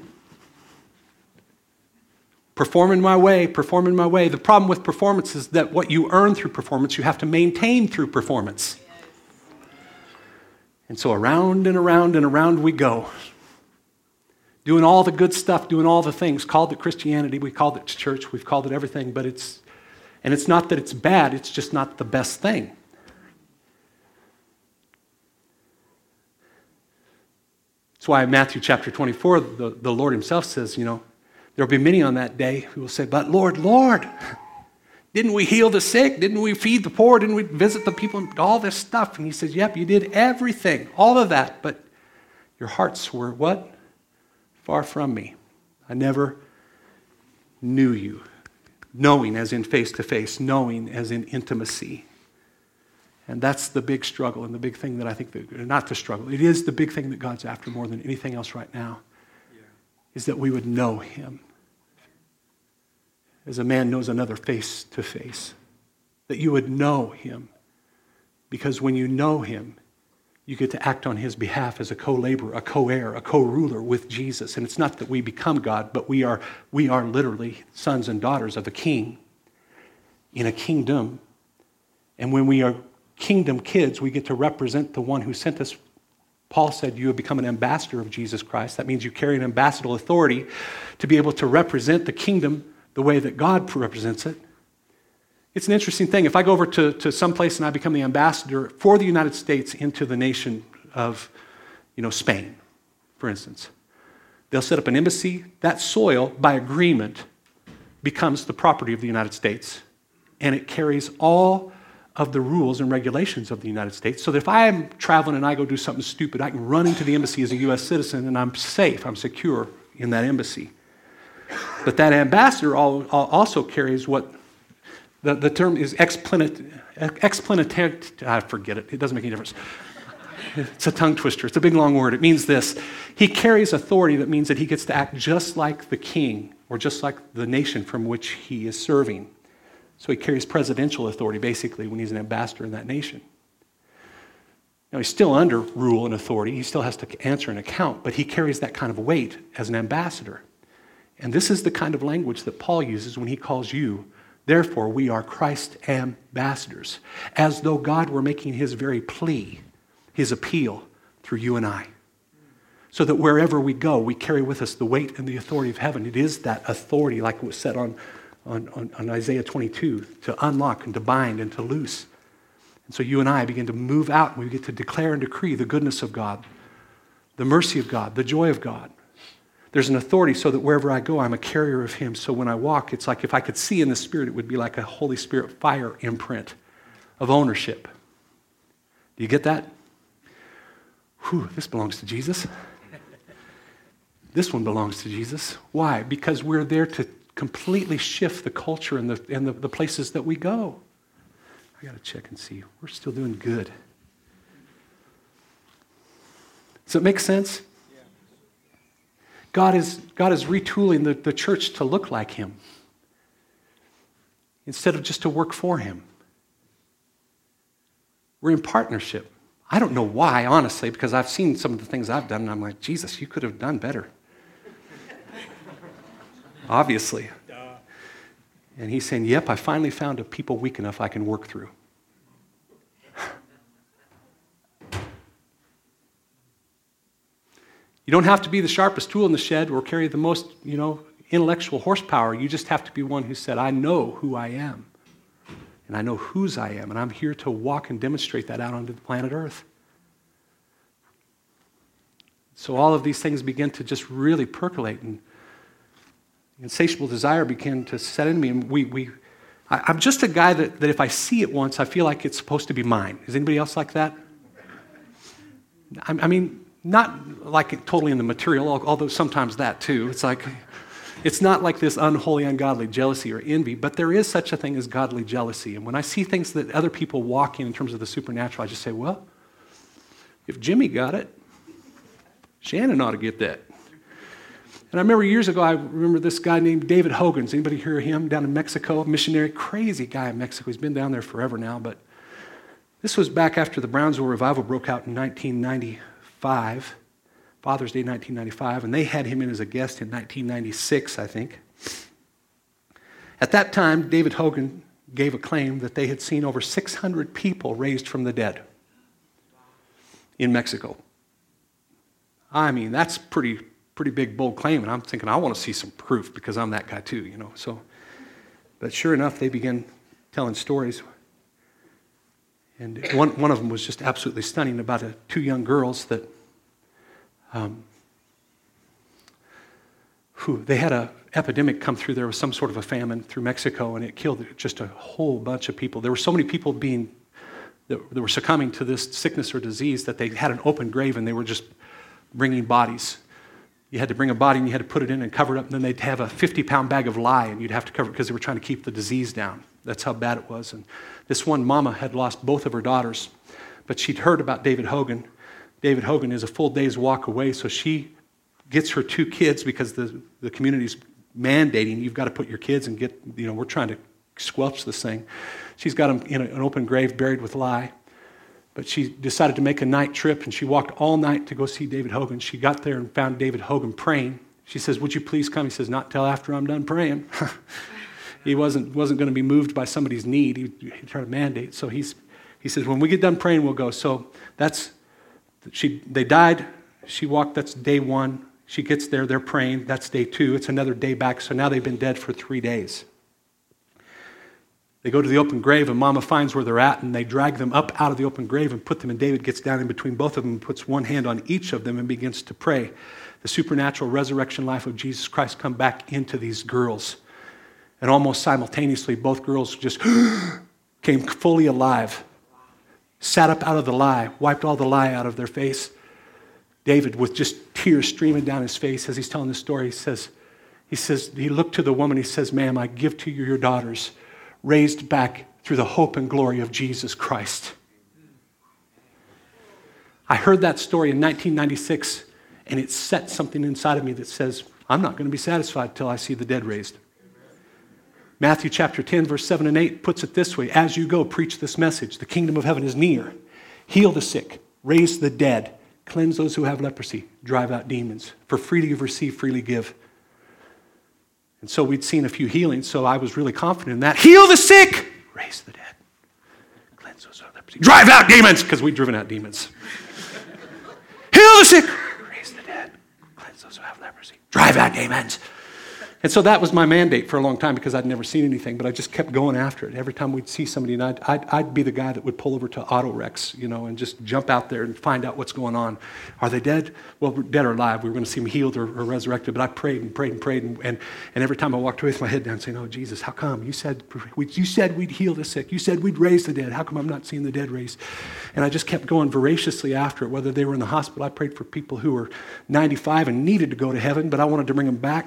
Performing my way. The problem with performance is that what you earn through performance, you have to maintain through performance. And so around and around and around we go. Doing all the good stuff, doing all the things. Called it Christianity, we called it church, we've called it everything, but it's not that it's bad, it's just not the best thing. That's why in Matthew chapter 24, the Lord himself says, there'll be many on that day who will say, but Lord, Lord, didn't we heal the sick? Didn't we feed the poor? Didn't we visit the people? All this stuff. And he says, yep, you did everything, all of that, but your hearts were what? Far from me. I never knew you. Knowing as in face-to-face, knowing as in intimacy. And that's the big struggle and the big thing that I think, not the struggle, it is the big thing that God's after more than anything else right now. Is that we would know him as a man knows another face to face. That you would know him because when you know him, you get to act on his behalf as a co-laborer, a co-heir, a co-ruler with Jesus. And it's not that we become God, but we are literally sons and daughters of a king in a kingdom. And when we are kingdom kids, we get to represent the one who sent us. Paul said you have become an ambassador of Jesus Christ. That means you carry an ambassadorial authority to be able to represent the kingdom the way that God represents it. It's an interesting thing. If I go over to some place and I become the ambassador for the United States into the nation of Spain, for instance, they'll set up an embassy. That soil, by agreement, becomes the property of the United States. And it carries all of the rules and regulations of the United States, so that if I am traveling and I go do something stupid, I can run into the embassy as a U.S. citizen and I'm safe, I'm secure in that embassy. But that ambassador also carries what the term is explanatory. I forget it. It doesn't make any difference. It's a tongue twister. It's a big long word. It means this. He carries authority that means that he gets to act just like the king or just like the nation from which he is serving. So he carries presidential authority, basically, when he's an ambassador in that nation. Now, he's still under rule and authority. He still has to answer an account, but he carries that kind of weight as an ambassador. And this is the kind of language that Paul uses when he calls you, therefore, we are Christ's ambassadors, as though God were making his very plea, his appeal, through you and I. So that wherever we go, we carry with us the weight and the authority of heaven. It is that authority, like it was said on on Isaiah 22 to unlock and to bind and to loose. And so you and I begin to move out, and we get to declare and decree the goodness of God, the mercy of God, the joy of God. There's an authority so that wherever I go, I'm a carrier of him. So when I walk, it's like if I could see in the Spirit, it would be like a Holy Spirit fire imprint of ownership. Do you get that? Whew, this belongs to Jesus. This one belongs to Jesus. Why? Because we're there to completely shift the culture and the places that we go. I got to check and see. We're still doing good. Does it make sense? God is retooling the church to look like him instead of just to work for him. We're in partnership. I don't know why, honestly, because I've seen some of the things I've done, and I'm like, Jesus, you could have done better. Obviously. And he's saying, yep, I finally found a people weak enough I can work through. You don't have to be the sharpest tool in the shed or carry the most, intellectual horsepower. You just have to be one who said, I know who I am. And I know whose I am, and I'm here to walk and demonstrate that out onto the planet Earth. So all of these things begin to just really percolate, and insatiable desire began to set in me. And I'm just a guy that if I see it once, I feel like it's supposed to be mine. Is anybody else like that? I mean, not like totally in the material, although sometimes that too. It's like... It's not like this unholy, ungodly jealousy or envy, but there is such a thing as godly jealousy. And when I see things that other people walk in terms of the supernatural, I just say, well, if Jimmy got it, Shannon ought to get that. And I remember years ago, I remember this guy named David Hogan. Does anybody hear of him? Down in Mexico, missionary, crazy guy in Mexico. He's been down there forever now, but this was back after the Brownsville Revival broke out in 1995. Father's Day 1995, and they had him in as a guest in 1996, I think. At that time, David Hogan gave a claim that they had seen over 600 people raised from the dead in Mexico. I mean, that's pretty big, bold claim, and I'm thinking, I want to see some proof because I'm that guy too, So, but sure enough, they began telling stories. And one of them was just absolutely stunning about two young girls that they had an epidemic come through. There was some sort of a famine through Mexico, and it killed just a whole bunch of people. There were so many people that were succumbing to this sickness or disease that they had an open grave, and they were just bringing bodies. You had to bring a body, and you had to put it in and cover it up, and then they'd have a 50-pound bag of lye, and you'd have to cover it because they were trying to keep the disease down. That's how bad it was. And this one mama had lost both of her daughters, but she'd heard about David Hogan. David Hogan is a full day's walk away, so she gets her two kids because the community's mandating, you've got to put your kids and get, we're trying to squelch this thing. She's got them in an open grave buried with lye, but she decided to make a night trip, and she walked all night to go see David Hogan. She got there and found David Hogan praying. She says, would you please come? He says, not till after I'm done praying. He wasn't going to be moved by somebody's need. He tried to mandate, so he says, when we get done praying, we'll go. So that's... They died, she walked, that's day one. She gets there, they're praying, that's day two. It's another day back, so now they've been dead for 3 days. They go to the open grave, and Mama finds where they're at, and they drag them up out of the open grave and put them, and David gets down in between both of them and puts one hand on each of them and begins to pray. The supernatural resurrection life of Jesus Christ come back into these girls. And almost simultaneously, both girls just came fully alive. Sat up out of the lye, wiped all the lye out of their face. David, with just tears streaming down his face as he's telling the story, he says, he looked to the woman, he says, ma'am, I give to you your daughters, raised back through the hope and glory of Jesus Christ. I heard that story in 1996, and it set something inside of me that says, I'm not going to be satisfied till I see the dead raised. Matthew chapter 10, verse 7 and 8 puts it this way. As you go, preach this message. The kingdom of heaven is near. Heal the sick. Raise the dead. Cleanse those who have leprosy. Drive out demons. For freely you receive, freely give. And so we'd seen a few healings, so I was really confident in that. Heal the sick. Raise the dead. Cleanse those who have leprosy. Drive out demons, because we'd driven out demons. Heal the sick. Raise the dead. Cleanse those who have leprosy. Drive out demons. And so that was my mandate for a long time because I'd never seen anything, but I just kept going after it. Every time we'd see somebody, and I'd be the guy that would pull over to auto wrecks, you know, and just jump out there and find out what's going on. Are they dead? Well, dead or alive. We were going to see them healed or resurrected, but I prayed and prayed and prayed. And every time I walked away with my head down saying, oh, Jesus, how come? You said we'd heal the sick. You said we'd raise the dead. How come I'm not seeing the dead raised? And I just kept going voraciously after it, whether they were in the hospital. I prayed for people who were 95 and needed to go to heaven, but I wanted to bring them back.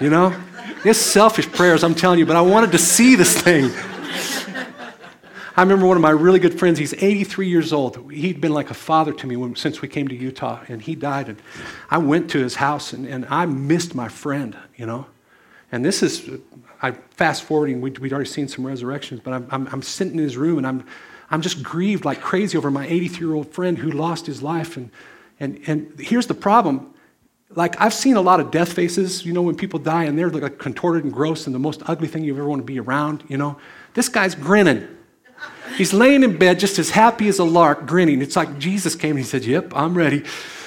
You know, it's selfish prayers, I'm telling you, but I wanted to see this thing. I remember one of my really good friends, he's 83 years old. He'd been like a father to me since we came to Utah, and he died. And I went to his house, and I missed my friend, you know. And this is, I fast forwarding, we'd already seen some resurrections, but I'm sitting in his room, and I'm just grieved like crazy over my 83-year-old friend who lost his life. And here's the problem. Like, I've seen a lot of death faces, you know, when people die, and they're like contorted and gross and the most ugly thing you ever want to be around, you know. This guy's grinning. He's laying in bed just as happy as a lark, grinning. It's like Jesus came and he said, yep, I'm ready.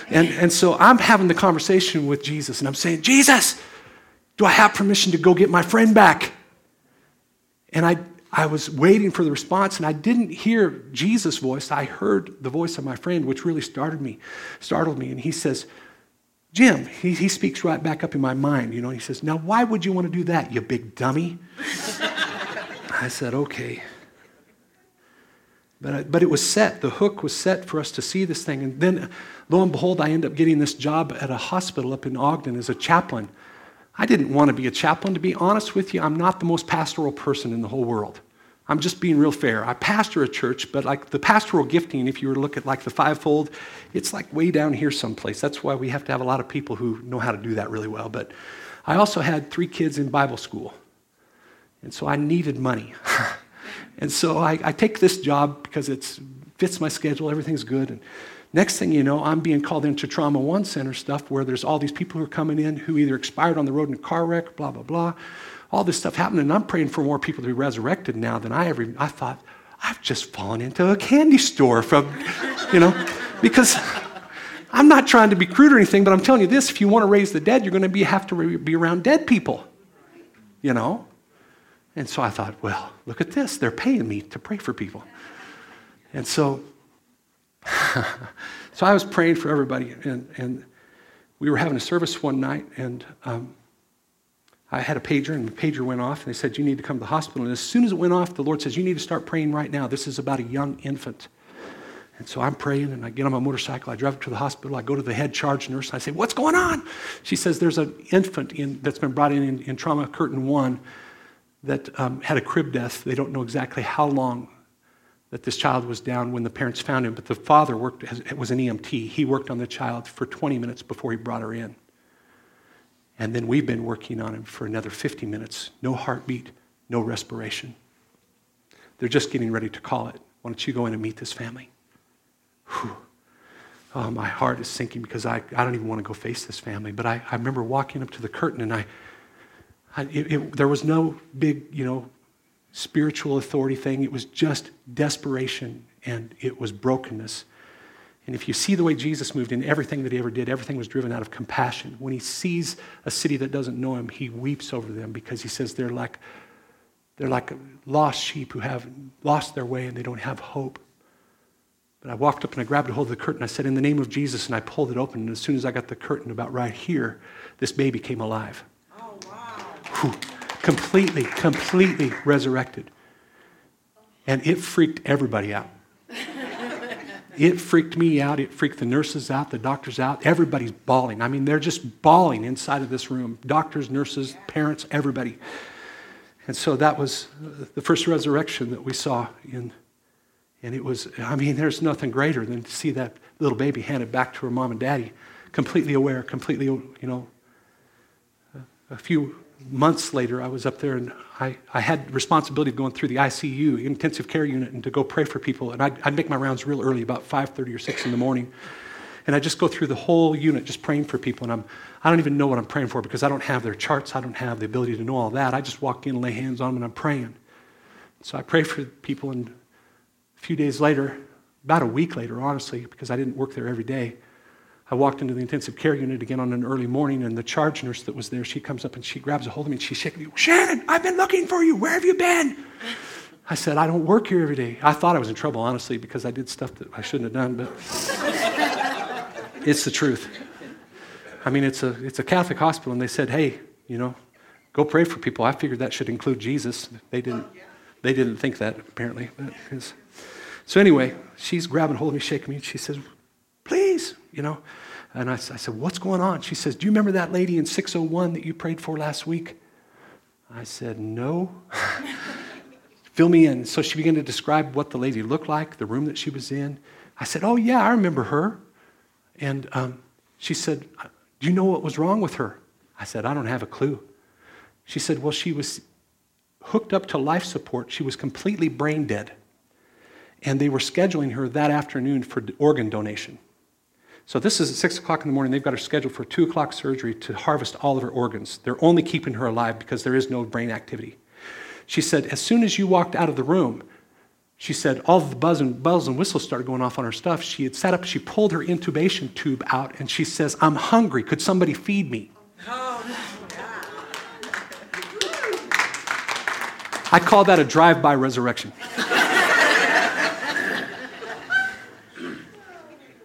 And so I'm having the conversation with Jesus, and I'm saying, Jesus, do I have permission to go get my friend back? And I was waiting for the response, and I didn't hear Jesus' voice. I heard the voice of my friend, which really startled me. And he says, Jim, he speaks right back up in my mind, you know. He says, now, why would you want to do that, you big dummy? I said, okay. But it was set. The hook was set for us to see this thing. And then, lo and behold, I end up getting this job at a hospital up in Ogden as a chaplain. I didn't want to be a chaplain. To be honest with you, I'm not the most pastoral person in the whole world. I'm just being real fair. I pastor a church, but like the pastoral gifting, if you were to look at like the fivefold, it's like way down here someplace. That's why we have to have a lot of people who know how to do that really well. But I also had 3 kids in Bible school, and so I needed money. And so I take this job because it fits my schedule. Everything's good. And next thing you know, I'm being called into Trauma One Center stuff where there's all these people who are coming in who either expired on the road in a car wreck, blah, blah, blah. All this stuff happened, and I'm praying for more people to be resurrected now than I ever. I thought, I've just fallen into a candy store from, you know, because I'm not trying to be crude or anything, but I'm telling you this, if you want to raise the dead, you're going to have to be around dead people, you know. And so I thought, well, look at this. They're paying me to pray for people. And so... So I was praying for everybody, and we were having a service one night, and I had a pager, and the pager went off, and they said, you need to come to the hospital. And as soon as it went off, the Lord says, you need to start praying right now. This is about a young infant. And so I'm praying, and I get on my motorcycle. I drive up to the hospital. I go to the head charge nurse, and I say, what's going on? She says, there's an infant that's been brought in Trauma Curtain 1 that had a crib death. They don't know exactly how long that this child was down when the parents found him, but the father was an EMT. He worked on the child for 20 minutes before he brought her in. And then we've been working on him for another 50 minutes. No heartbeat, no respiration. They're just getting ready to call it. Why don't you go in and meet this family? Whew. Oh, my heart is sinking because I don't even want to go face this family, but I remember walking up to the curtain, and there was no big, you know, spiritual authority thing. It was just desperation, and it was brokenness. And if you see the way Jesus moved in everything that he ever did, everything was driven out of compassion. When he sees a city that doesn't know him, he weeps over them because he says they're like lost sheep who have lost their way and they don't have hope. But I walked up and I grabbed a hold of the curtain. I said, in the name of Jesus, and I pulled it open. And as soon as I got the curtain about right here, this baby came alive. Oh, wow. Whew. Completely resurrected. And it freaked everybody out. It freaked me out. It freaked the nurses out, the doctors out. Everybody's bawling. I mean, they're just bawling inside of this room. Doctors, nurses, parents, everybody. And so that was the first resurrection that we saw. And it was, I mean, there's nothing greater than to see that little baby handed back to her mom and daddy, completely aware, completely, you know, a few... months later, I was up there, and I had responsibility of going through the ICU, intensive care unit, and to go pray for people. And I'd make my rounds real early, about 5:30 or 6 in the morning. And I just go through the whole unit just praying for people. And I don't even know what I'm praying for because I don't have their charts. I don't have the ability to know all that. I just walk in, lay hands on them, and I'm praying. So I pray for people, and a few days later, about a week later, honestly, because I didn't work there every day, I walked into the intensive care unit again on an early morning, and the charge nurse that was there, she comes up and she grabs a hold of me and she's shaking me. Shannon, I've been looking for you. Where have you been? I said, I don't work here every day. I thought I was in trouble, honestly, because I did stuff that I shouldn't have done, but it's the truth. I mean, it's a Catholic hospital, and they said, hey, you know, go pray for people. I figured that should include Jesus. They didn't think that, apparently. So anyway, she's grabbing hold of me, shaking me, and she says, please, you know. And I said, what's going on? She says, do you remember that lady in 601 that you prayed for last week? I said, no. Fill me in. So she began to describe what the lady looked like, the room that she was in. I said, oh, yeah, I remember her. And she said, do you know what was wrong with her? I said, I don't have a clue. She said, well, she was hooked up to life support. She was completely brain dead. And they were scheduling her that afternoon for organ donation. So this is at 6 o'clock in the morning. They've got her scheduled for 2 o'clock surgery to harvest all of her organs. They're only keeping her alive because there is no brain activity. She said, as soon as you walked out of the room, she said, all the bells and whistles started going off on her stuff. She had sat up, she pulled her intubation tube out, and she says, I'm hungry. Could somebody feed me? I call that a drive-by resurrection.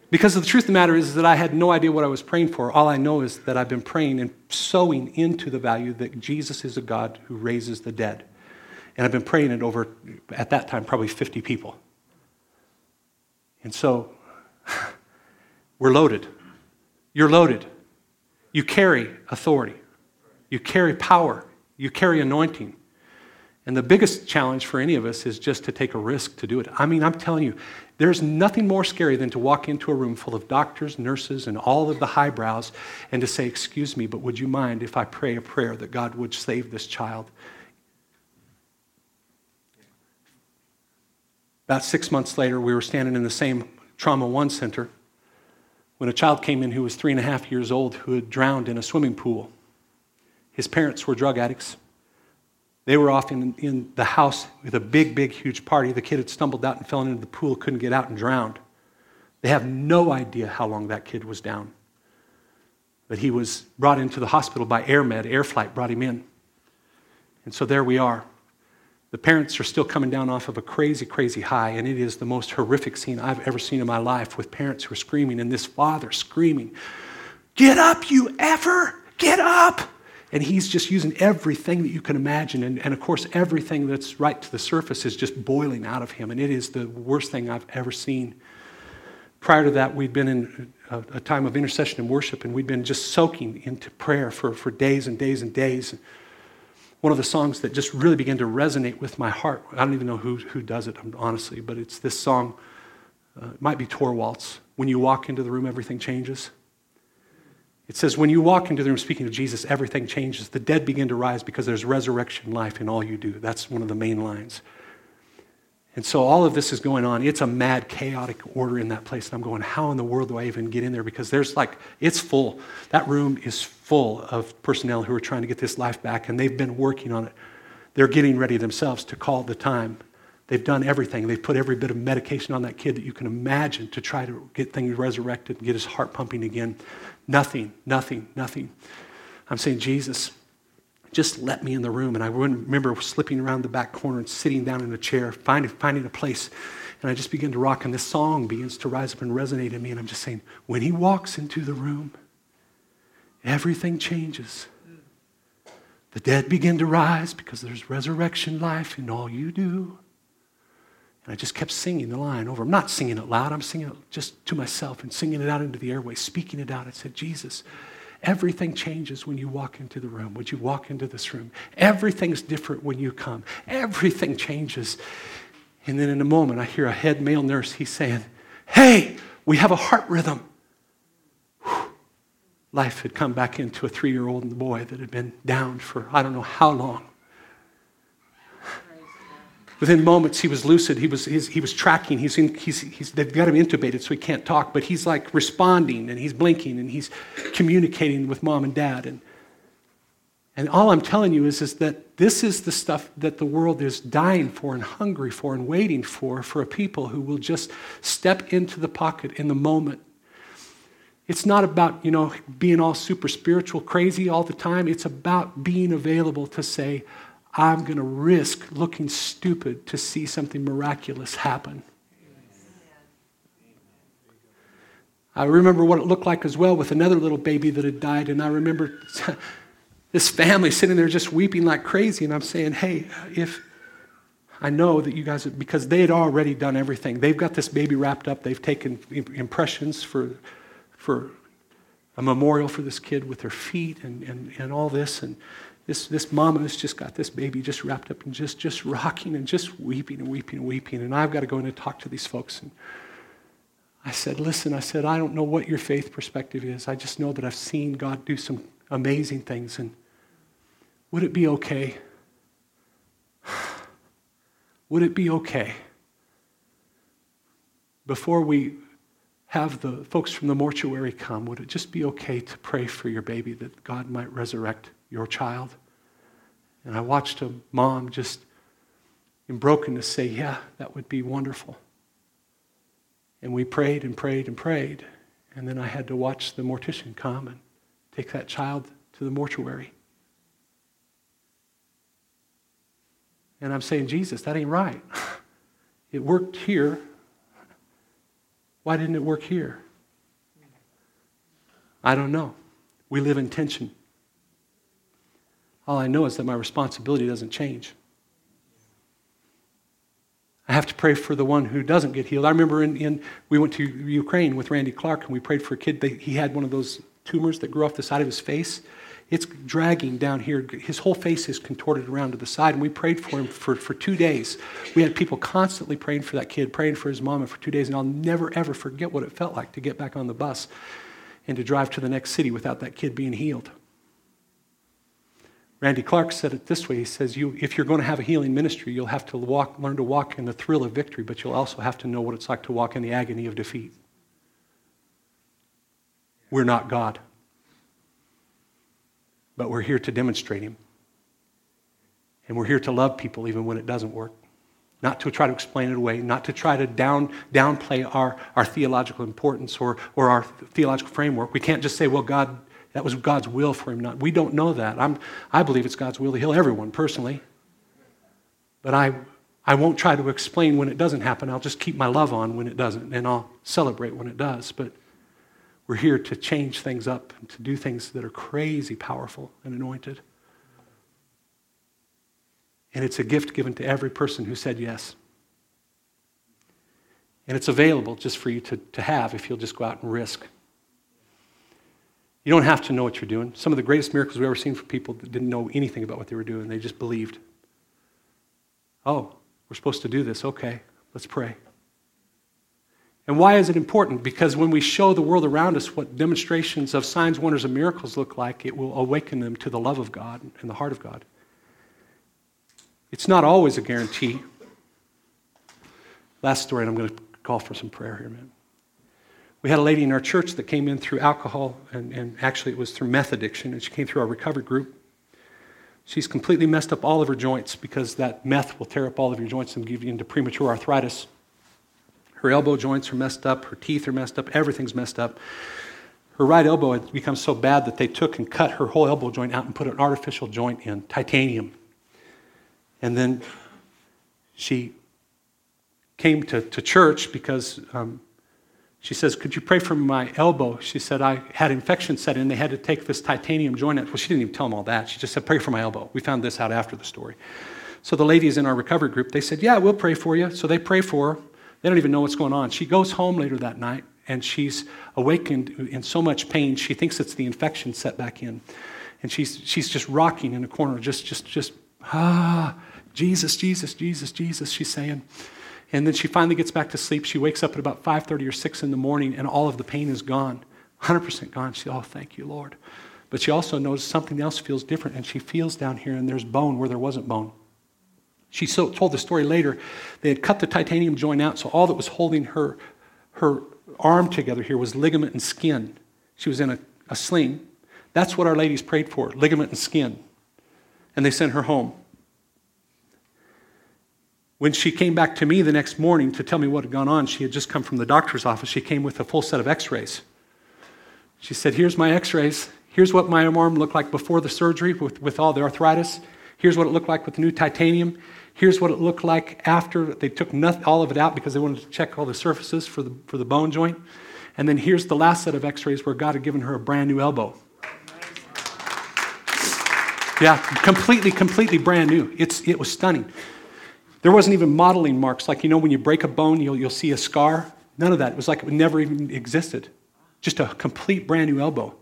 Because the truth of the matter is that I had no idea what I was praying for. All I know is that I've been praying and sowing into the value that Jesus is a God who raises the dead. And I've been praying it over, at that time, probably 50 people. And so, we're loaded. You're loaded. You carry authority. You carry power. You carry anointing. And the biggest challenge for any of us is just to take a risk to do it. I mean, I'm telling you, there's nothing more scary than to walk into a room full of doctors, nurses, and all of the highbrows and to say, excuse me, but would you mind if I pray a prayer that God would save this child? About 6 months later, we were standing in the same Trauma 1 center when a child came in who was 3.5 years old who had drowned in a swimming pool. His parents were drug addicts. They were off in the house with a big, big, huge party. The kid had stumbled out and fell into the pool, couldn't get out and drowned. They have no idea how long that kid was down. But he was brought into the hospital by AirMed. Air Flight brought him in. And so there we are. The parents are still coming down off of a crazy, crazy high, and it is the most horrific scene I've ever seen in my life, with parents who are screaming and this father screaming, get up, you effer! Get up! And he's just using everything that you can imagine. And of course, everything that's right to the surface is just boiling out of him. And it is the worst thing I've ever seen. Prior to that, we'd been in a time of intercession and worship, and we'd been just soaking into prayer for days and days and days. One of the songs that just really began to resonate with my heart, I don't even know who does it, honestly, but it's this song. It might be Torwald's. When you walk into the room, everything changes. It says, when you walk into the room speaking of Jesus, everything changes. The dead begin to rise because there's resurrection life in all you do. That's one of the main lines. And so all of this is going on. It's a mad, chaotic order in that place. And I'm going, how in the world do I even get in there? Because there's like, it's full. That room is full of personnel who are trying to get this life back, and they've been working on it. They're getting ready themselves to call the time. They've done everything. They've put every bit of medication on that kid that you can imagine to try to get things resurrected and get his heart pumping again. Nothing, nothing, nothing. I'm saying, Jesus, just let me in the room. And I remember slipping around the back corner and sitting down in a chair, finding a place. And I just begin to rock, and this song begins to rise up and resonate in me. And I'm just saying, when he walks into the room, everything changes. The dead begin to rise because there's resurrection life in all you do. And I just kept singing the line over. I'm not singing it loud. I'm singing it just to myself and singing it out into the airway, speaking it out. I said, Jesus, everything changes when you walk into the room. Would you walk into this room? Everything's different when you come. Everything changes. And then in a moment, I hear a head male nurse. He's saying, hey, we have a heart rhythm. Whew. Life had come back into a 3-year-old boy that had been down for I don't know how long. Within moments, he was lucid. He was tracking. They've got him intubated, so he can't talk. But he's like responding, and he's blinking, and he's communicating with mom and dad. And all I'm telling you is that this is the stuff that the world is dying for and hungry for and waiting for a people who will just step into the pocket in the moment It's not about, being all super spiritual, crazy all the time. It's about being available to say, I'm going to risk looking stupid to see something miraculous happen. I remember what it looked like as well with another little baby that had died, and I remember this family sitting there just weeping like crazy, and I'm saying, hey, if I know that you guys, because they had already done everything. They've got this baby wrapped up. They've taken impressions for a memorial for this kid with their feet and all this, and this mama has just got this baby just wrapped up and just rocking and just weeping and weeping and weeping, and I've got to go in and talk to these folks. And I said, listen, I don't know what your faith perspective is. I just know that I've seen God do some amazing things. And would it be okay? Would it be okay? Before we have the folks from the mortuary come, would it just be okay to pray for your baby that God might resurrect your child? And I watched a mom just in brokenness say, yeah, that would be wonderful. And we prayed and prayed and prayed. And then I had to watch the mortician come and take that child to the mortuary. And I'm saying, Jesus, that ain't right. It worked here. Why didn't it work here? I don't know. We live in tension. All I know is that my responsibility doesn't change. I have to pray for the one who doesn't get healed. I remember we went to Ukraine with Randy Clark, and we prayed for a kid. He had one of those tumors that grew off the side of his face. It's dragging down here. His whole face is contorted around to the side, and we prayed for him for 2 days. We had people constantly praying for that kid, praying for his mama for 2 days, and I'll never, ever forget what it felt like to get back on the bus and to drive to the next city without that kid being healed. Randy Clark said it this way. He says, if you're going to have a healing ministry, you'll have to learn to walk in the thrill of victory, but you'll also have to know what it's like to walk in the agony of defeat. We're not God, but we're here to demonstrate Him. And we're here to love people even when it doesn't work, not to try to explain it away, not to try to downplay our theological importance or our theological framework. We can't just say, well, God... that was God's will for him. Not, we don't know that. I believe it's God's will to heal everyone personally. But I won't try to explain when it doesn't happen. I'll just keep my love on when it doesn't, and I'll celebrate when it does. But we're here to change things up and to do things that are crazy powerful and anointed. And it's a gift given to every person who said yes. And it's available just for you to have if you'll just go out and risk. You don't have to know what you're doing. Some of the greatest miracles we've ever seen from people that didn't know anything about what they were doing. They just believed. Oh, we're supposed to do this. Okay, let's pray. And why is it important? Because when we show the world around us what demonstrations of signs, wonders, and miracles look like, it will awaken them to the love of God and the heart of God. It's not always a guarantee. Last story, and I'm going to call for some prayer here, man. We had a lady in our church that came in through alcohol, and actually it was through meth addiction, and she came through our recovery group. She's completely messed up all of her joints because that meth will tear up all of your joints and give you into premature arthritis. Her elbow joints are messed up, her teeth are messed up, everything's messed up. Her right elbow had become so bad that they took and cut her whole elbow joint out and put an artificial joint in, titanium. And then she came to church because... she says, could you pray for my elbow? She said, I had infection set in. They had to take this titanium joint out. Well, she didn't even tell them all that. She just said, pray for my elbow. We found this out after the story. So the ladies in our recovery group, they said, yeah, we'll pray for you. So they pray for her. They don't even know what's going on. She goes home later that night, and she's awakened in so much pain, she thinks it's the infection set back in. And she's just rocking in a corner, Jesus, Jesus, Jesus, Jesus, she's saying. And then she finally gets back to sleep. She wakes up at about 5:30 or 6 in the morning, and all of the pain is gone, 100% gone. She said, oh, thank you, Lord. But she also noticed something else feels different, and she feels down here, and there's bone where there wasn't bone. She told the story later. They had cut the titanium joint out, so all that was holding her arm together here was ligament and skin. She was in a sling. That's what our ladies prayed for, ligament and skin. And they sent her home. When she came back to me the next morning to tell me what had gone on, she had just come from the doctor's office. She came with a full set of x-rays. She said, here's my x-rays. Here's what my arm looked like before the surgery with all the arthritis. Here's what it looked like with new titanium. Here's what it looked like after they took all of it out because they wanted to check all the surfaces for the bone joint. And then here's the last set of x-rays where God had given her a brand new elbow. Yeah, completely brand new. It was stunning. There wasn't even modeling marks. Like, you know, when you break a bone, you'll see a scar. None of that. It was like it never even existed. Just a complete brand new elbow.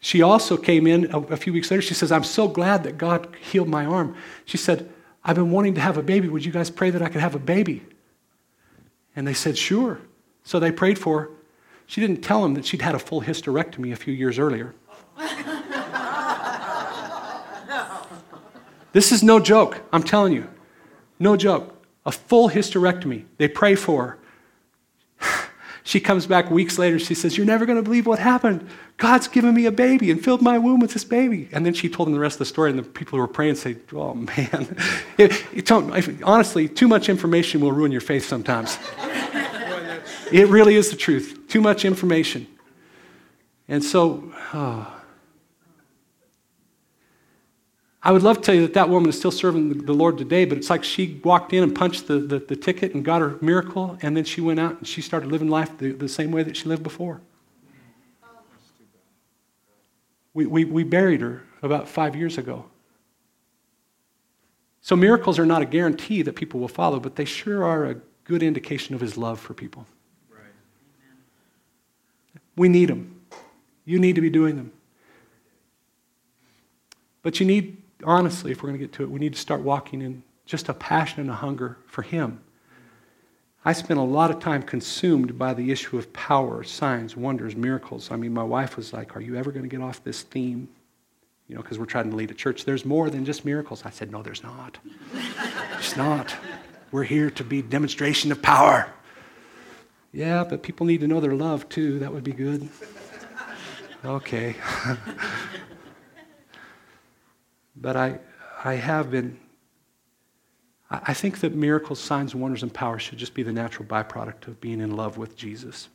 She also came in a few weeks later. She says, I'm so glad that God healed my arm. She said, I've been wanting to have a baby. Would you guys pray that I could have a baby? And they said, sure. So they prayed for her. She didn't tell them that she'd had a full hysterectomy a few years earlier. This is no joke, I'm telling you. No joke. A full hysterectomy. They pray for her. She comes back weeks later. She says, you're never going to believe what happened. God's given me a baby and filled my womb with this baby. And then she told them the rest of the story, and the people who were praying said, oh, man. Honestly, too much information will ruin your faith sometimes. It really is the truth. Too much information. And so... I would love to tell you that that woman is still serving the Lord today, but it's like she walked in and punched the ticket and got her miracle, and then she went out and she started living life the same way that she lived before. We buried her about 5 years ago. So miracles are not a guarantee that people will follow, but they sure are a good indication of his love for people. Right. We need them. You need to be doing them. But you need... honestly, if we're going to get to it, we need to start walking in just a passion and a hunger for him. I spent a lot of time consumed by the issue of power, signs, wonders, miracles. I mean, my wife was like, are you ever going to get off this theme? You know, because we're trying to lead a church. There's more than just miracles. I said, no, there's not. There's not. We're here to be demonstration of power. Yeah, but people need to know they're loved too. That would be good. Okay. But I have been, I think that miracles, signs, wonders, and power should just be the natural byproduct of being in love with Jesus.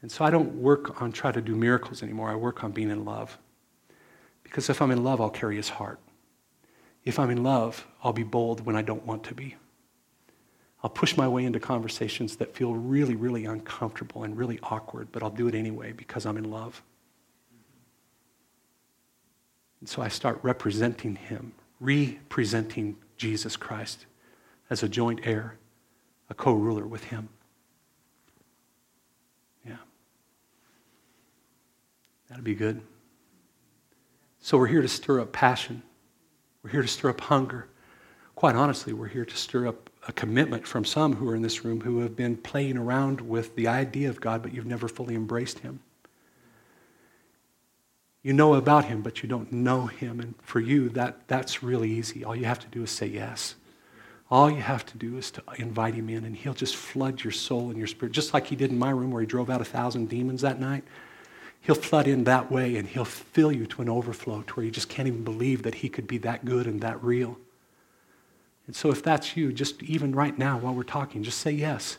And so I don't work on trying to do miracles anymore. I work on being in love. Because if I'm in love, I'll carry his heart. If I'm in love, I'll be bold when I don't want to be. I'll push my way into conversations that feel really, really uncomfortable and really awkward, but I'll do it anyway because I'm in love. And so I start representing him, representing Jesus Christ as a joint heir, a co-ruler with him. Yeah. That'd be good. So we're here to stir up passion. We're here to stir up hunger. Quite honestly, we're here to stir up a commitment from some who are in this room who have been playing around with the idea of God, but you've never fully embraced him. You know about him, but you don't know him. And for you, that's really easy. All you have to do is say yes. All you have to do is to invite him in, and he'll just flood your soul and your spirit, just like he did in my room where he drove out 1,000 demons that night. He'll flood in that way, and he'll fill you to an overflow to where you just can't even believe that he could be that good and that real. And so if that's you, just even right now while we're talking, just say yes.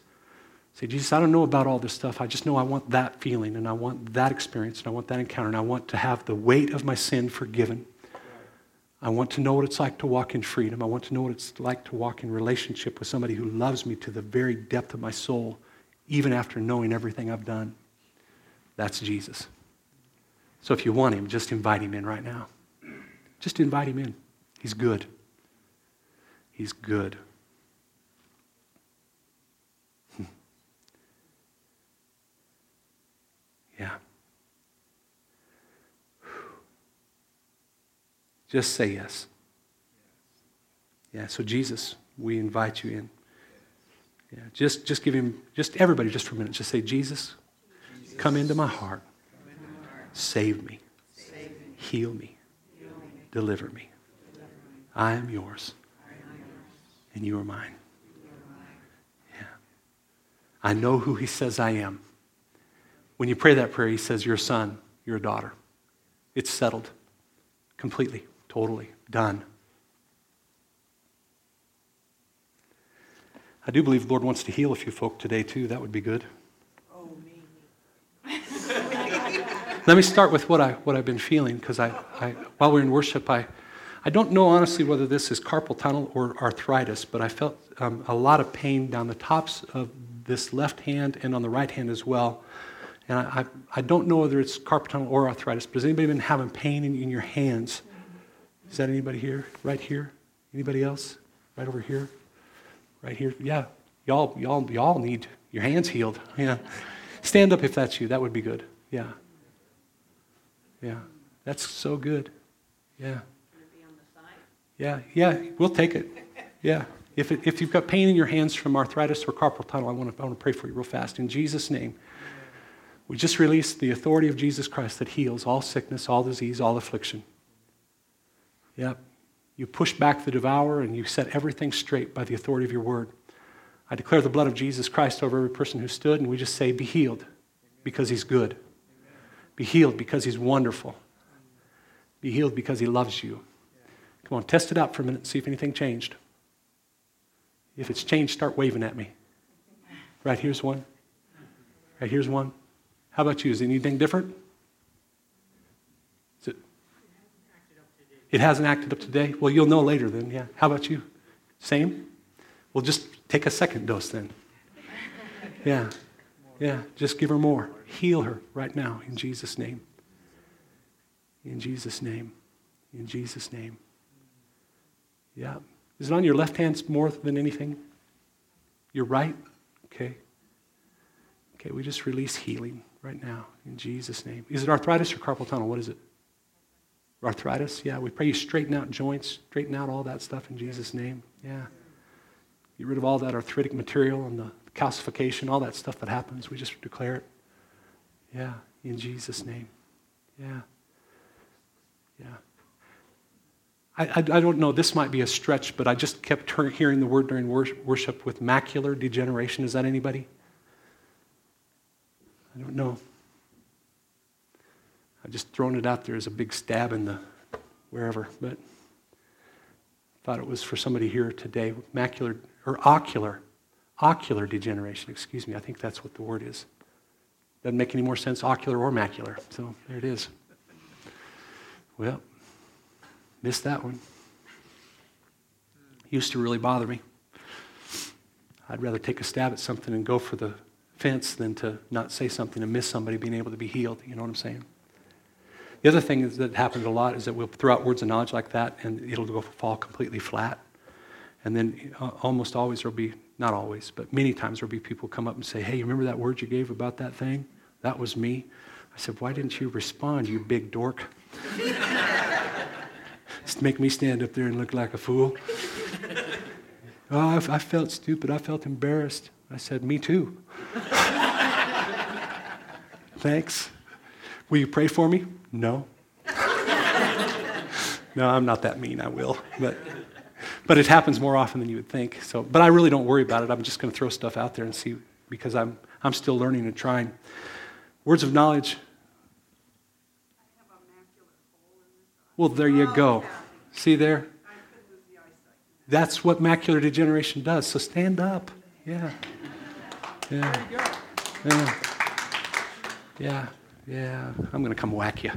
Say, Jesus, I don't know about all this stuff. I just know I want that feeling, and I want that experience, and I want that encounter, and I want to have the weight of my sin forgiven. I want to know what it's like to walk in freedom. I want to know what it's like to walk in relationship with somebody who loves me to the very depth of my soul, even after knowing everything I've done. That's Jesus. So if you want him, just invite him in right now. Just invite him in. He's good. He's good. Yeah. Just say yes. Yeah, so Jesus, we invite you in. Yeah, just give him, just everybody just for a minute, just say, Jesus, come into my heart. Save me. Heal me. Deliver me. I am yours. And you are mine. Yeah. I know who he says I am. When you pray that prayer, he says, you're a son, you're a daughter. It's settled. Completely, totally, done. I do believe the Lord wants to heal a few folk today, too. That would be good. Oh, me Let me start with what I've been feeling, because I while we were in worship, I don't know honestly whether this is carpal tunnel or arthritis, but I felt a lot of pain down the tops of this left hand and on the right hand as well. And I don't know whether it's carpal tunnel or arthritis, but has anybody been having pain in your hands? Is that anybody here? Right here? Anybody else? Right over here? Right here? Yeah. Y'all need your hands healed. Yeah. Stand up if that's you. That would be good. Yeah. Yeah. That's so good. Yeah. Yeah. Yeah. We'll take it. Yeah. If you've got pain in your hands from arthritis or carpal tunnel, I want to pray for you real fast. In Jesus' name, we just release the authority of Jesus Christ that heals all sickness, all disease, all affliction. Yeah. You push back the devourer and you set everything straight by the authority of your word. I declare the blood of Jesus Christ over every person who stood, and we just say, be healed because he's good. Be healed because he's wonderful. Be healed because he loves you. Come on, test it out for a minute and see if anything changed. If it's changed, start waving at me. Right here's one. Right here's one. How about you? Is anything different? Is it? It hasn't acted up today? Well, you'll know later then, yeah. How about you? Same? Well, just take a second dose then. Yeah. Yeah, just give her more. Heal her right now in Jesus' name. In Jesus' name. In Jesus' name. Yeah. Is it on your left hand more than anything? Your right? Okay. Okay, we just release healing right now in Jesus' name. Is it arthritis or carpal tunnel? What is it? Arthritis? Yeah, we pray you straighten out joints, straighten out all that stuff in Jesus' name. Yeah. Get rid of all that arthritic material and the calcification, all that stuff that happens. We just declare it. Yeah, in Jesus' name. Yeah. Yeah. I don't know. This might be a stretch, but I just kept hearing the word during worship with macular degeneration. Is that anybody? I don't know. I've just thrown it out there as a big stab in the wherever, but thought it was for somebody here today. Macular or ocular degeneration. Excuse me. I think that's what the word is. Doesn't make any more sense, ocular or macular. So there it is. Well. Missed that one. Used to really bother me. I'd rather take a stab at something and go for the fence than to not say something and miss somebody being able to be healed. You know what I'm saying? The other thing that happens a lot is that we'll throw out words of knowledge like that and it'll go fall completely flat. And then almost always there'll be, not always, but many times there'll be people come up and say, hey, you remember that word you gave about that thing? That was me. I said, why didn't you respond, you big dork? Make me stand up there and look like a fool. Oh, I felt stupid. I felt embarrassed. I said, me too. Thanks. Will you pray for me? No. No, I'm not that mean. I will. But it happens more often than you would think. So, but I really don't worry about it. I'm just going to throw stuff out there and see, because I'm still learning and trying. Words of knowledge. Well, there you go. See there? That's what macular degeneration does. So stand up. Yeah. Yeah. Yeah. Yeah. Yeah. I'm going to come whack you.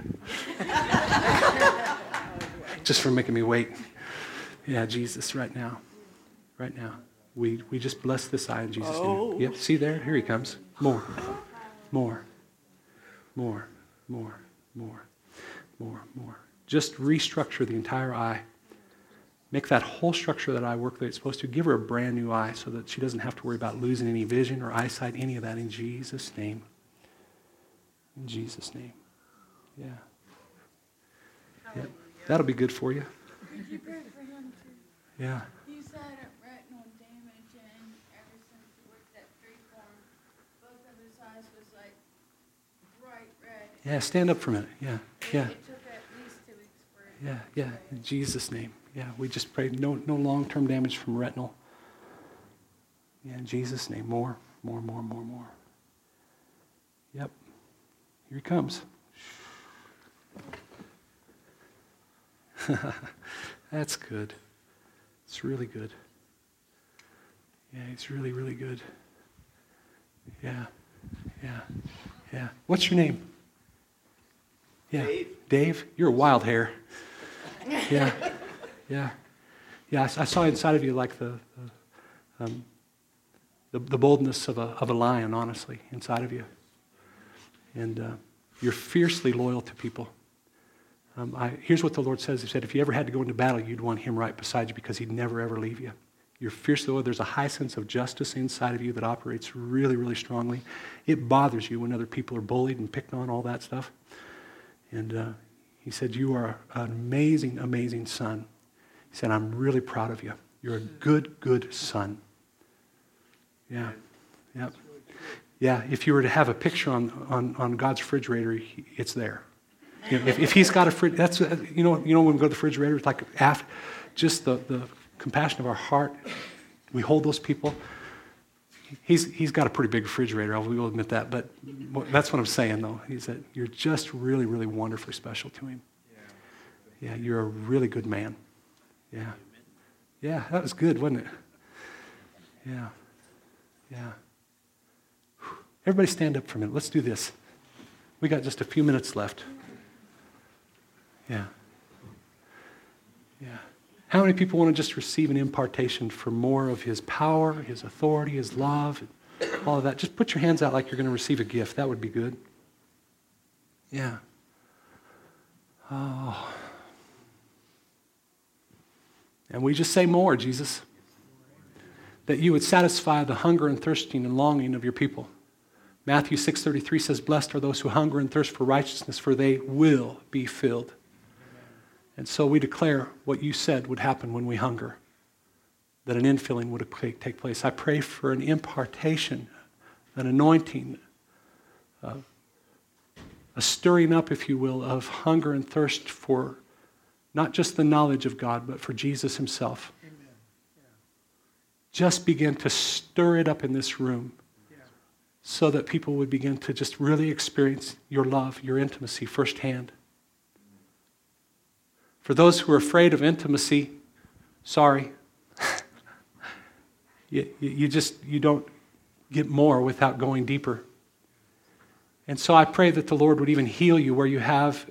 Just for making me wait. Yeah, Jesus, right now. Right now. We just bless this eye in Jesus' name. Yep. See there? Here he comes. More. More. More. More. More. More. More. Just restructure the entire eye. Make that whole structure of that eye work that it's supposed to. Give her a brand new eye so that she doesn't have to worry about losing any vision or eyesight, any of that, in Jesus' name. In Jesus' name. Yeah. Yeah. That'll be good for you. Could you pray for him too? Yeah. He's had retinal damage, and ever since he worked at Freeform, both of his eyes was like bright red. Yeah, stand up for a minute. Yeah, yeah. Yeah, yeah, in Jesus' name. Yeah, we just pray no long-term damage from retinal. Yeah, in Jesus' name. More, more, more, more, more. Yep. Here he comes. That's good. It's really good. Yeah, it's really, really good. Yeah, yeah, yeah. What's your name? Yeah. Dave, you're a wild hair. Yeah. Yeah. Yeah, I saw inside of you like the boldness of a lion, honestly, inside of you. And you're fiercely loyal to people. Here's what the Lord says. He said, if you ever had to go into battle, you'd want him right beside you because he'd never, ever leave you. You're fiercely loyal. There's a high sense of justice inside of you that operates really, really strongly. It bothers you when other people are bullied and picked on, all that stuff. And he said, you are an amazing, amazing son. He said, I'm really proud of you. You're a good, good son. Yeah, yeah. Yeah, if you were to have a picture on God's refrigerator, it's there. You know, if he's got a fridge, that's, you know when we go to the refrigerator, it's like just the compassion of our heart. We hold those people. He's got a pretty big refrigerator, I will admit that, but that's what I'm saying, though. He said, you're just really, really wonderfully special to him. Yeah, you're a really good man. Yeah. Yeah, that was good, wasn't it? Yeah. Yeah. Everybody stand up for a minute. Let's do this. We got just a few minutes left. Yeah. Yeah. How many people want to just receive an impartation for more of his power, his authority, his love, all of that? Just put your hands out like you're going to receive a gift. That would be good. Yeah. Oh. And we just say more, Jesus. That you would satisfy the hunger and thirsting and longing of your people. Matthew 6:33 says, blessed are those who hunger and thirst for righteousness, for they will be filled. And so we declare what you said would happen when we hunger, that an infilling would take place. I pray for an impartation, an anointing, a stirring up, if you will, of hunger and thirst for not just the knowledge of God, but for Jesus himself. Amen. Yeah. Just begin to stir it up in this room, yeah, so that people would begin to just really experience your love, your intimacy firsthand. For those who are afraid of intimacy, sorry. you don't get more without going deeper. And so I pray that the Lord would even heal you where you have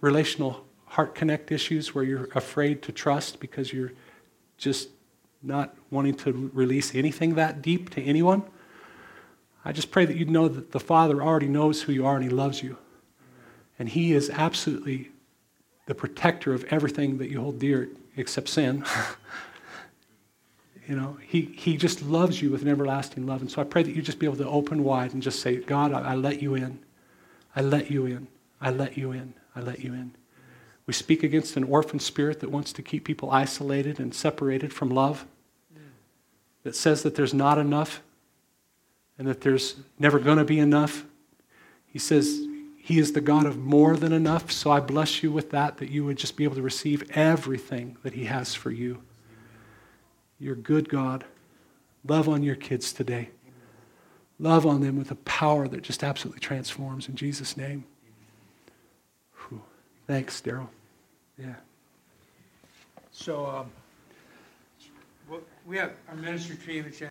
relational heart connect issues, where you're afraid to trust because you're just not wanting to release anything that deep to anyone. I just pray that you know that the Father already knows who you are and he loves you. And he is absolutely the protector of everything that you hold dear except sin. You know, he just loves you with an everlasting love. And so I pray that you just be able to open wide and just say, God, I let you in. I let you in. I let you in. I let you in. We speak against an orphan spirit that wants to keep people isolated and separated from love, that says that there's not enough and that there's never going to be enough. He says he is the God of more than enough, so I bless you with that you would just be able to receive everything that he has for you. You're good, God. Love on your kids today. Love on them with a power that just absolutely transforms, in Jesus' name. Whew. Thanks, Daryl. Yeah. So we have our ministry team.